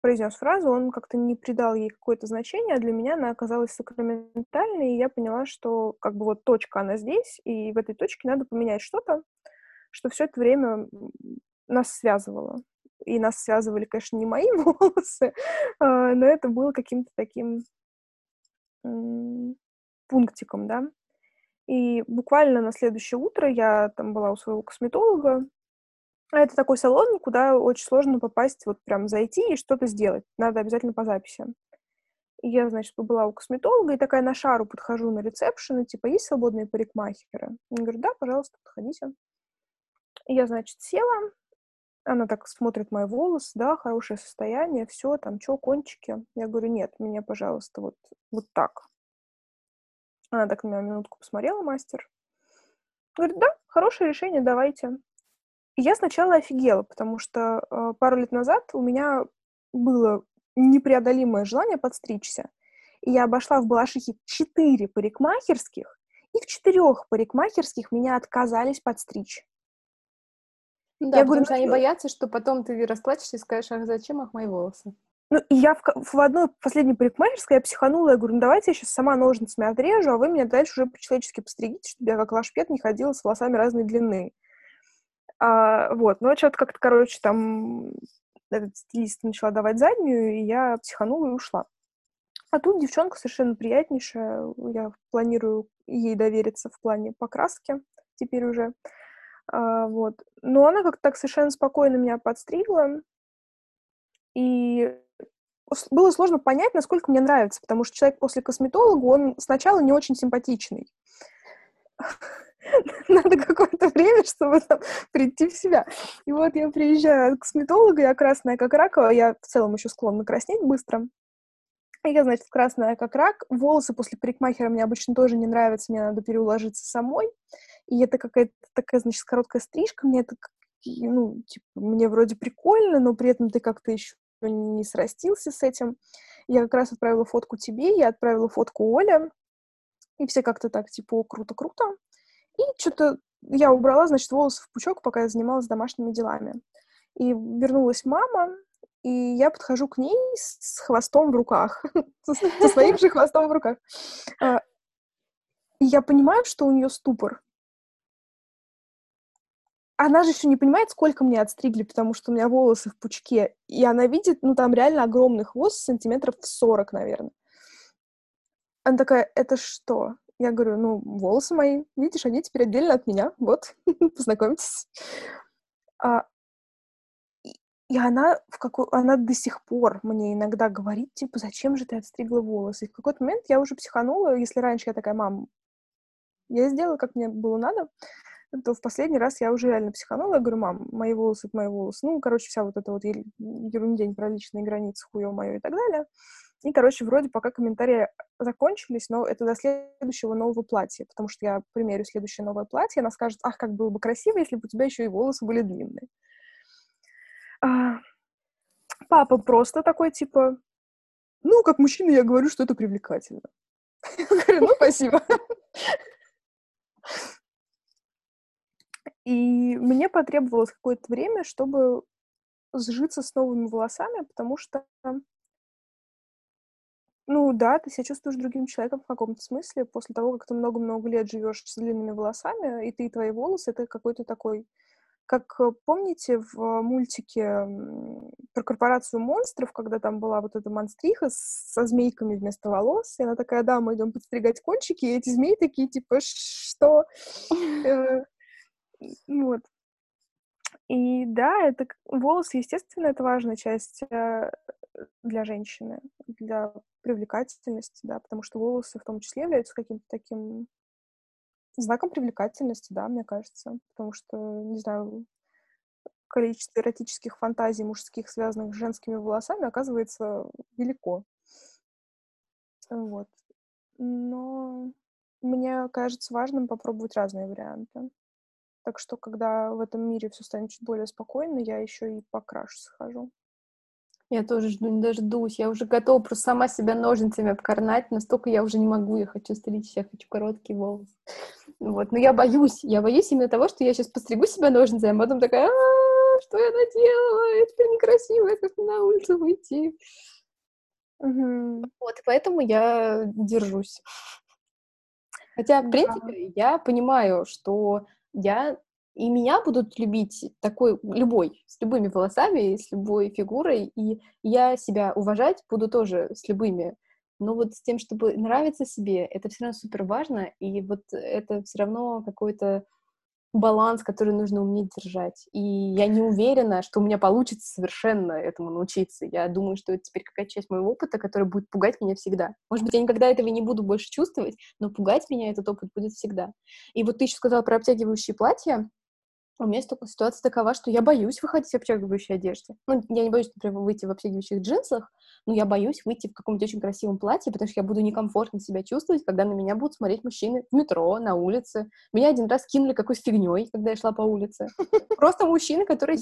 произнес фразу, он как-то не придал ей какое-то значение, а для меня она оказалась сакраментальной, и я поняла, что как бы вот точка, она здесь, и в этой точке надо поменять что-то, что все это время нас связывало. И нас связывали, конечно, не мои волосы, но это было каким-то таким пунктиком, да. И буквально на следующее утро я там была у своего косметолога. Это такой салон, куда очень сложно попасть, вот прям зайти и что-то сделать. Надо обязательно по записи. И я, значит, была у косметолога, и такая на шару подхожу на ресепшн, и типа, есть свободные парикмахеры? Я говорю, да, пожалуйста, подходите. И я, значит, села, она так смотрит мои волосы, да, хорошее состояние, все, там, что, кончики? Я говорю, нет, меня, пожалуйста, вот так. Она так на меня минутку посмотрела, мастер. Говорит, да, хорошее решение, давайте. И я сначала офигела, потому что пару лет назад у меня было непреодолимое желание подстричься. И я обошла в Балашихе 4 парикмахерских, и в 4 парикмахерских меня отказались подстричь. Да, я потому говорю, что они боятся, что потом ты расплачешься и скажешь, ах, зачем, ах, мои волосы. Ну, и я в одной последней парикмахерской я психанула, я говорю, ну, давайте я сейчас сама ножницами отрежу, а вы меня дальше уже по-человечески постригите, чтобы я как лашпед не ходила с волосами разной длины. Вот, но что-то как-то, короче, там этот стилист начала давать заднюю, и я психанула и ушла. А тут девчонка совершенно приятнейшая, я планирую ей довериться в плане покраски теперь уже, вот. Но она как-то так совершенно спокойно меня подстригла, и было сложно понять, насколько мне нравится, потому что человек после косметолога, он сначала не очень симпатичный. Надо какое-то время, чтобы там прийти в себя. И вот я приезжаю к косметологу, я красная как рак, я в целом еще склонна краснеть быстро. И я, значит, красная как рак. Волосы после парикмахера мне обычно тоже не нравятся, мне надо переуложиться самой. И это какая-то такая, значит, короткая стрижка, мне это, ну, типа, мне вроде прикольно, но при этом ты как-то еще не срастился с этим. Я как раз отправила фотку тебе, я отправила фотку Оле. И все как-то так, типа, круто-круто. И что-то я убрала, значит, волосы в пучок, пока я занималась домашними делами. И вернулась мама, и я подхожу к ней с хвостом в руках. Со своим же хвостом в руках. И я понимаю, что у нее ступор. Она же еще не понимает, сколько мне отстригли, потому что у меня волосы в пучке. И она видит, ну, там реально огромный хвост, сантиметров 40, наверное. Она такая, это что? Я говорю, ну, волосы мои, видишь, они теперь отдельно от меня, вот, познакомьтесь. И она, она до сих пор мне иногда говорит, типа, зачем же ты отстригла волосы? И в какой-то момент я уже психанула, если раньше я такая, мам, я сделала, как мне было надо, то в последний раз я уже реально психанула, я говорю, мам, мои волосы, это мои волосы. Ну, короче, вся вот эта вот ерундень про личные границы, хуё-моё и так далее. И, короче, вроде пока комментарии закончились, но это до следующего нового платья, потому что я примерю следующее новое платье, она скажет, ах, как было бы красиво, если бы у тебя еще и волосы были длинные. Папа просто такой, типа, ну, как мужчина я говорю, что это привлекательно. Я говорю, ну, спасибо. И мне потребовалось какое-то время, чтобы сжиться с новыми волосами, потому что ну да, ты себя чувствуешь другим человеком в каком-то смысле после того, как ты много-много лет живешь с длинными волосами, и ты и твои волосы — это какой-то такой... Как помните в мультике про корпорацию монстров, когда там была вот эта монстриха со змейками вместо волос, и она такая, да, мы идем подстригать кончики, и эти змеи такие, типа, что? Вот. И да, волосы, естественно, это важная часть для женщины, для привлекательности, да, потому что волосы в том числе являются каким-то таким знаком привлекательности, да, мне кажется, потому что, не знаю, количество эротических фантазий мужских, связанных с женскими волосами, оказывается велико. Вот. Но мне кажется важным попробовать разные варианты. Так что, когда в этом мире все станет чуть более спокойно, я еще и покрашу схожу. Я тоже жду, не дождусь. Я уже готова просто сама себя ножницами обкорнать. Настолько я уже не могу, я хочу стричь, я хочу короткие волосы. Вот. Но я боюсь именно того, что я сейчас постригу себя ножницами, а потом такая, что я наделала, это теперь некрасиво, я как на улицу выйти. Вот, и поэтому я держусь. Хотя, в принципе, я понимаю, что и меня будут любить такой, любой, с любыми волосами, с любой фигурой, и я себя уважать буду тоже с любыми. Но вот с тем, чтобы нравиться себе, это все равно супер важно, и вот это все равно какой-то баланс, который нужно уметь держать. И я не уверена, что у меня получится совершенно этому научиться. Я думаю, что это теперь какая-то часть моего опыта, которая будет пугать меня всегда. Может быть, я никогда этого не буду больше чувствовать, но пугать меня этот опыт будет всегда. И вот ты еще сказала про обтягивающие платья. У меня ситуация такова, что я боюсь выходить в обтягивающей одежде. Ну, я не боюсь, например, выйти в обтягивающих джинсах, но я боюсь выйти в каком-то очень красивом платье, потому что я буду некомфортно себя чувствовать, когда на меня будут смотреть мужчины в метро, на улице. Меня один раз кинули какой-то фигней, когда я шла по улице. Просто мужчины, которые...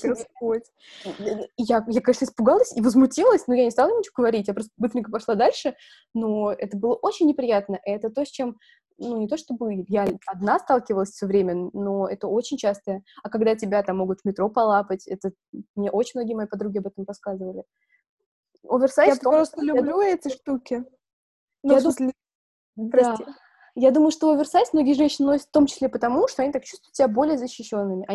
Я, конечно, испугалась и возмутилась, но я не стала ничего говорить, я просто быстренько пошла дальше, но это было очень неприятно. Это то, с чем... Ну, не то чтобы я одна сталкивалась все время, но это очень часто. А когда тебя там могут в метро полапать, это мне очень многие мои подруги об этом рассказывали. Оверсайз... Я просто люблю эти штуки. Прости. Да. Я думаю, что оверсайз многие женщины носят в том числе потому, что они так чувствуют себя более защищенными.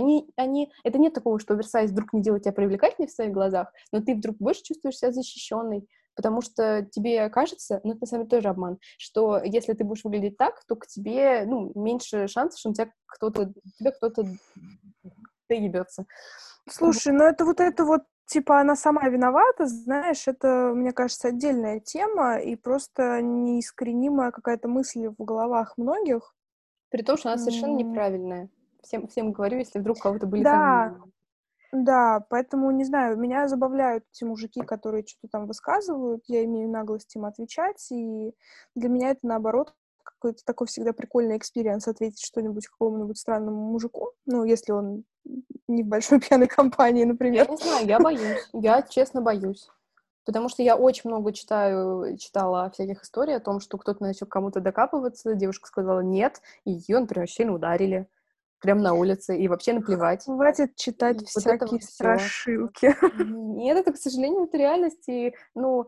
Это нет такого, что оверсайз вдруг не делает тебя привлекательной в своих глазах, но ты вдруг больше чувствуешь себя защищенной. Потому что тебе кажется, ну, это на самом деле тоже обман, что если ты будешь выглядеть так, то к тебе, ну, меньше шансов, что тебя кто-то доебется. Слушай, ну, это типа, она сама виновата, знаешь, это, мне кажется, отдельная тема и просто неискоренимая какая-то мысль в головах многих. При том, что она совершенно неправильная. Всем говорю, если вдруг у кого-то были сомнения. Да, поэтому, не знаю, меня забавляют те мужики, которые что-то там высказывают, я имею наглость им отвечать, и для меня это, наоборот, какой-то такой всегда прикольный экспириенс ответить что-нибудь какому-нибудь странному мужику, ну, если он не в большой пьяной компании, например. Я не знаю, я боюсь, я честно боюсь, потому что я очень много читала всяких историй о том, что кто-то начал кому-то докапываться, девушка сказала «нет», и ее, например, вообще ударили. Прям на улице, и вообще наплевать. Хватит читать и всякие вот страшилки. Нет, это, к сожалению, это реальность. И, ну,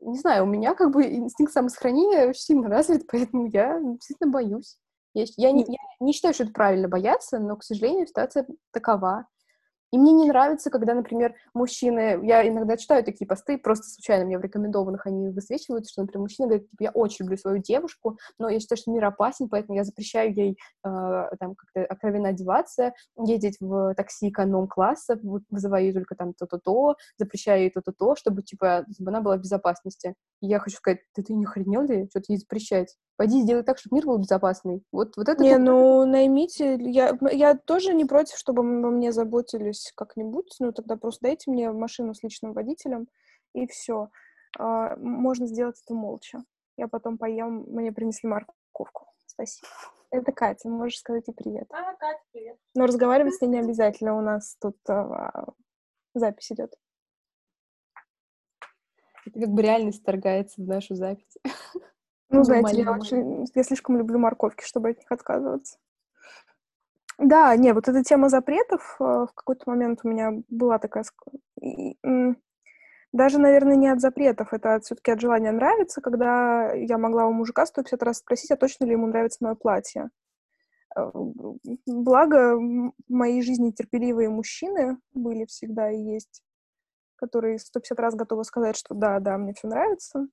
не знаю, у меня как бы инстинкт самосохранения очень сильно развит, поэтому я действительно боюсь. Я не считаю, что это правильно бояться, но, к сожалению, ситуация такова. И мне не нравится, когда, например, мужчины... Я иногда читаю такие посты, просто случайно мне в рекомендованных они высвечиваются, что, например, мужчина говорит, типа, я очень люблю свою девушку, но я считаю, что мир опасен, поэтому я запрещаю ей там как-то откровенно одеваться, ездить в такси эконом-класса, вызываю ей только там то-то-то, запрещаю ей то-то-то, чтобы она была в безопасности. И я хочу сказать, ты не охренел ли что-то ей запрещать? Пойди сделай так, чтобы мир был безопасный. Вот это... наймите. Я тоже не против, чтобы обо мне заботились как-нибудь. Ну, тогда просто дайте мне машину с личным водителем, и все. Можно сделать это молча. Я потом поем, мне принесли морковку. Спасибо. Это Катя, можешь сказать ей привет. А, Катя, привет. Но разговаривать с ней не обязательно. У нас тут запись идет. Это как бы реальность вторгается в нашу запись. Ну, знаете, я слишком люблю морковки, чтобы от них отказываться. Да, не, вот эта тема запретов в какой-то момент у меня была такая... Даже, наверное, не от запретов, это все-таки от желания нравится, когда я могла у мужика 150 раз спросить, а точно ли ему нравится мое платье. Благо, в моей жизни терпеливые мужчины были всегда и есть, которые 150 раз готовы сказать, что да, мне все нравится.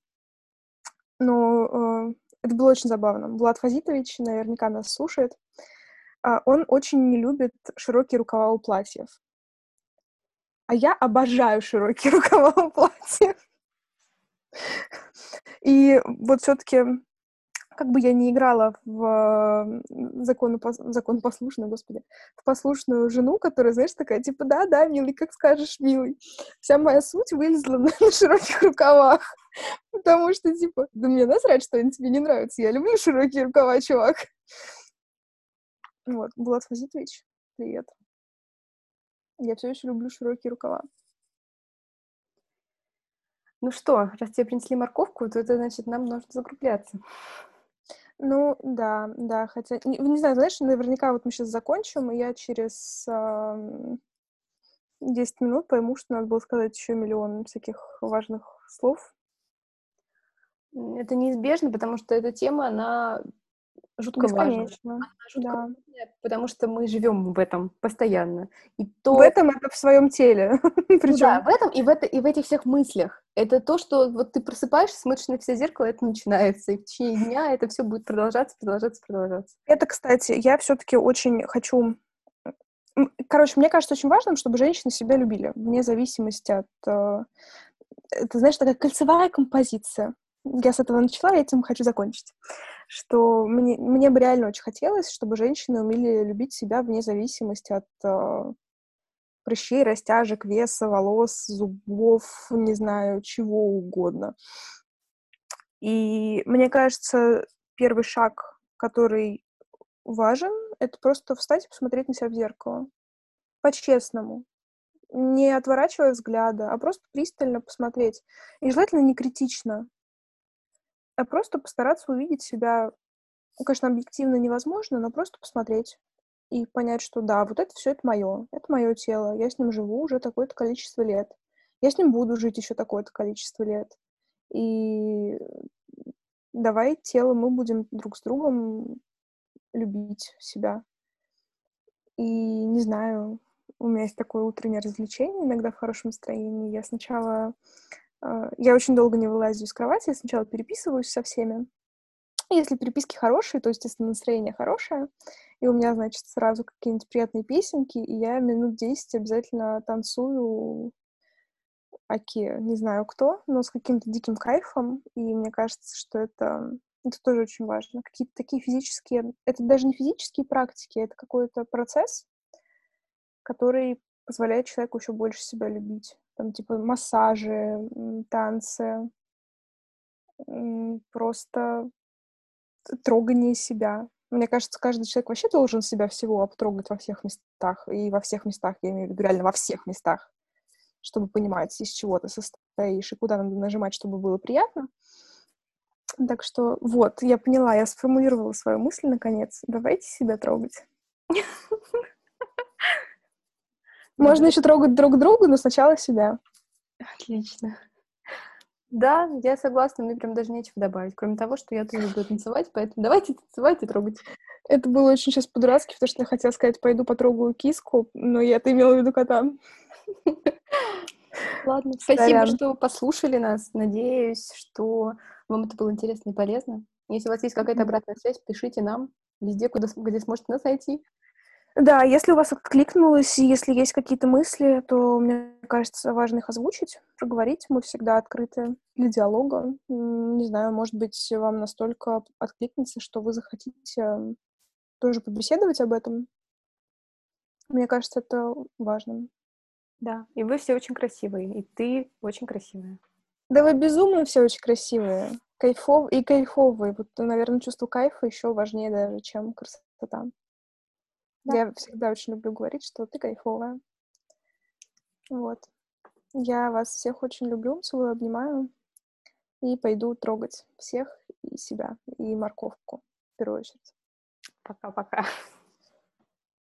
Но это было очень забавно. Влад Фазитович наверняка нас слушает. Он очень не любит широкие рукава у платьев. А я обожаю широкие рукава у платьев. И вот все-таки, как бы я не играла в законопослушную, господи, в послушную жену, которая, знаешь, такая, типа, да-да, милый, как скажешь, милый. Вся моя суть вылезла на широких рукавах, потому что, типа, да мне насрать, что они тебе не нравятся, я люблю широкие рукава, чувак. Вот, Булат Фазитович, привет. Я все еще люблю широкие рукава. Ну что, раз тебе принесли морковку, то это значит, нам нужно закругляться. Ну, да, хотя... Не знаю, знаешь, наверняка вот мы сейчас закончим, и я через 10 минут пойму, что надо было сказать еще миллион всяких важных слов. Это неизбежно, потому что эта тема, она жутко важна. Жутко важная, потому что мы живем в этом постоянно. И то... В этом это в своем теле. Причем... Да, в этом и в этих всех мыслях. Это то, что вот ты просыпаешься, смотришь на все зеркало, это начинается. И в течение дня это все будет продолжаться. Это, кстати, я все-таки очень хочу... Короче, мне кажется очень важным, чтобы женщины себя любили, вне зависимости от... Это, знаешь, такая кольцевая композиция. Я с этого начала, я этим хочу закончить. Что мне бы реально очень хотелось, чтобы женщины умели любить себя вне зависимости от прыщей, растяжек, веса, волос, зубов, не знаю, чего угодно. И мне кажется, первый шаг, который важен, это просто встать и посмотреть на себя в зеркало. По-честному. Не отворачивая взгляда, а просто пристально посмотреть. И желательно не критично. А просто постараться увидеть себя, ну, конечно, объективно невозможно, но просто посмотреть и понять, что да, вот это все это мое тело, я с ним живу уже такое-то количество лет, я с ним буду жить еще такое-то количество лет, и давай тело мы будем друг с другом любить себя. И не знаю, у меня есть такое утреннее развлечение иногда в хорошем настроении, я очень долго не вылазю из кровати, я сначала переписываюсь со всеми. Если переписки хорошие, то, естественно, настроение хорошее, и у меня, значит, сразу какие-нибудь приятные песенки, и я минут 10 обязательно танцую, не знаю кто, но с каким-то диким кайфом, и мне кажется, что это тоже очень важно. Какие-то такие физические... Это даже не физические практики, это какой-то процесс, который позволяет человеку еще больше себя любить. Там, типа, массажи, танцы, просто трогание себя. Мне кажется, каждый человек вообще должен себя всего обтрогать во всех местах. И во всех местах, я имею в виду, реально во всех местах, чтобы понимать, из чего ты состоишь и куда надо нажимать, чтобы было приятно. Так что, вот, я поняла, я сформулировала свою мысль, наконец. Давайте себя трогать. Можно еще трогать друг друга, но сначала себя. Отлично. Да, я согласна, мне прям даже нечего добавить, кроме того, что я тоже буду танцевать, поэтому давайте танцевать и трогать. Это было очень сейчас по-дурацки, потому что я хотела сказать, пойду потрогаю киску, но я это имела в виду кота. Ладно, спасибо, что послушали нас. Надеюсь, что вам это было интересно и полезно. Если у вас есть какая-то обратная связь, пишите нам везде, где сможете нас найти. Да, если у вас откликнулось, если есть какие-то мысли, то, мне кажется, важно их озвучить, проговорить. Мы всегда открыты для диалога. Не знаю, может быть, вам настолько откликнется, что вы захотите тоже побеседовать об этом. Мне кажется, это важно. Да, и вы все очень красивые, и ты очень красивая. Да вы безумно все очень красивые, кайфовые. Вот, наверное, чувство кайфа еще важнее даже, чем красота. Да. Я всегда очень люблю говорить, что ты кайфовая. Вот. Я вас всех очень люблю, целую, обнимаю. И пойду трогать всех и себя, и морковку в первую очередь. Пока-пока.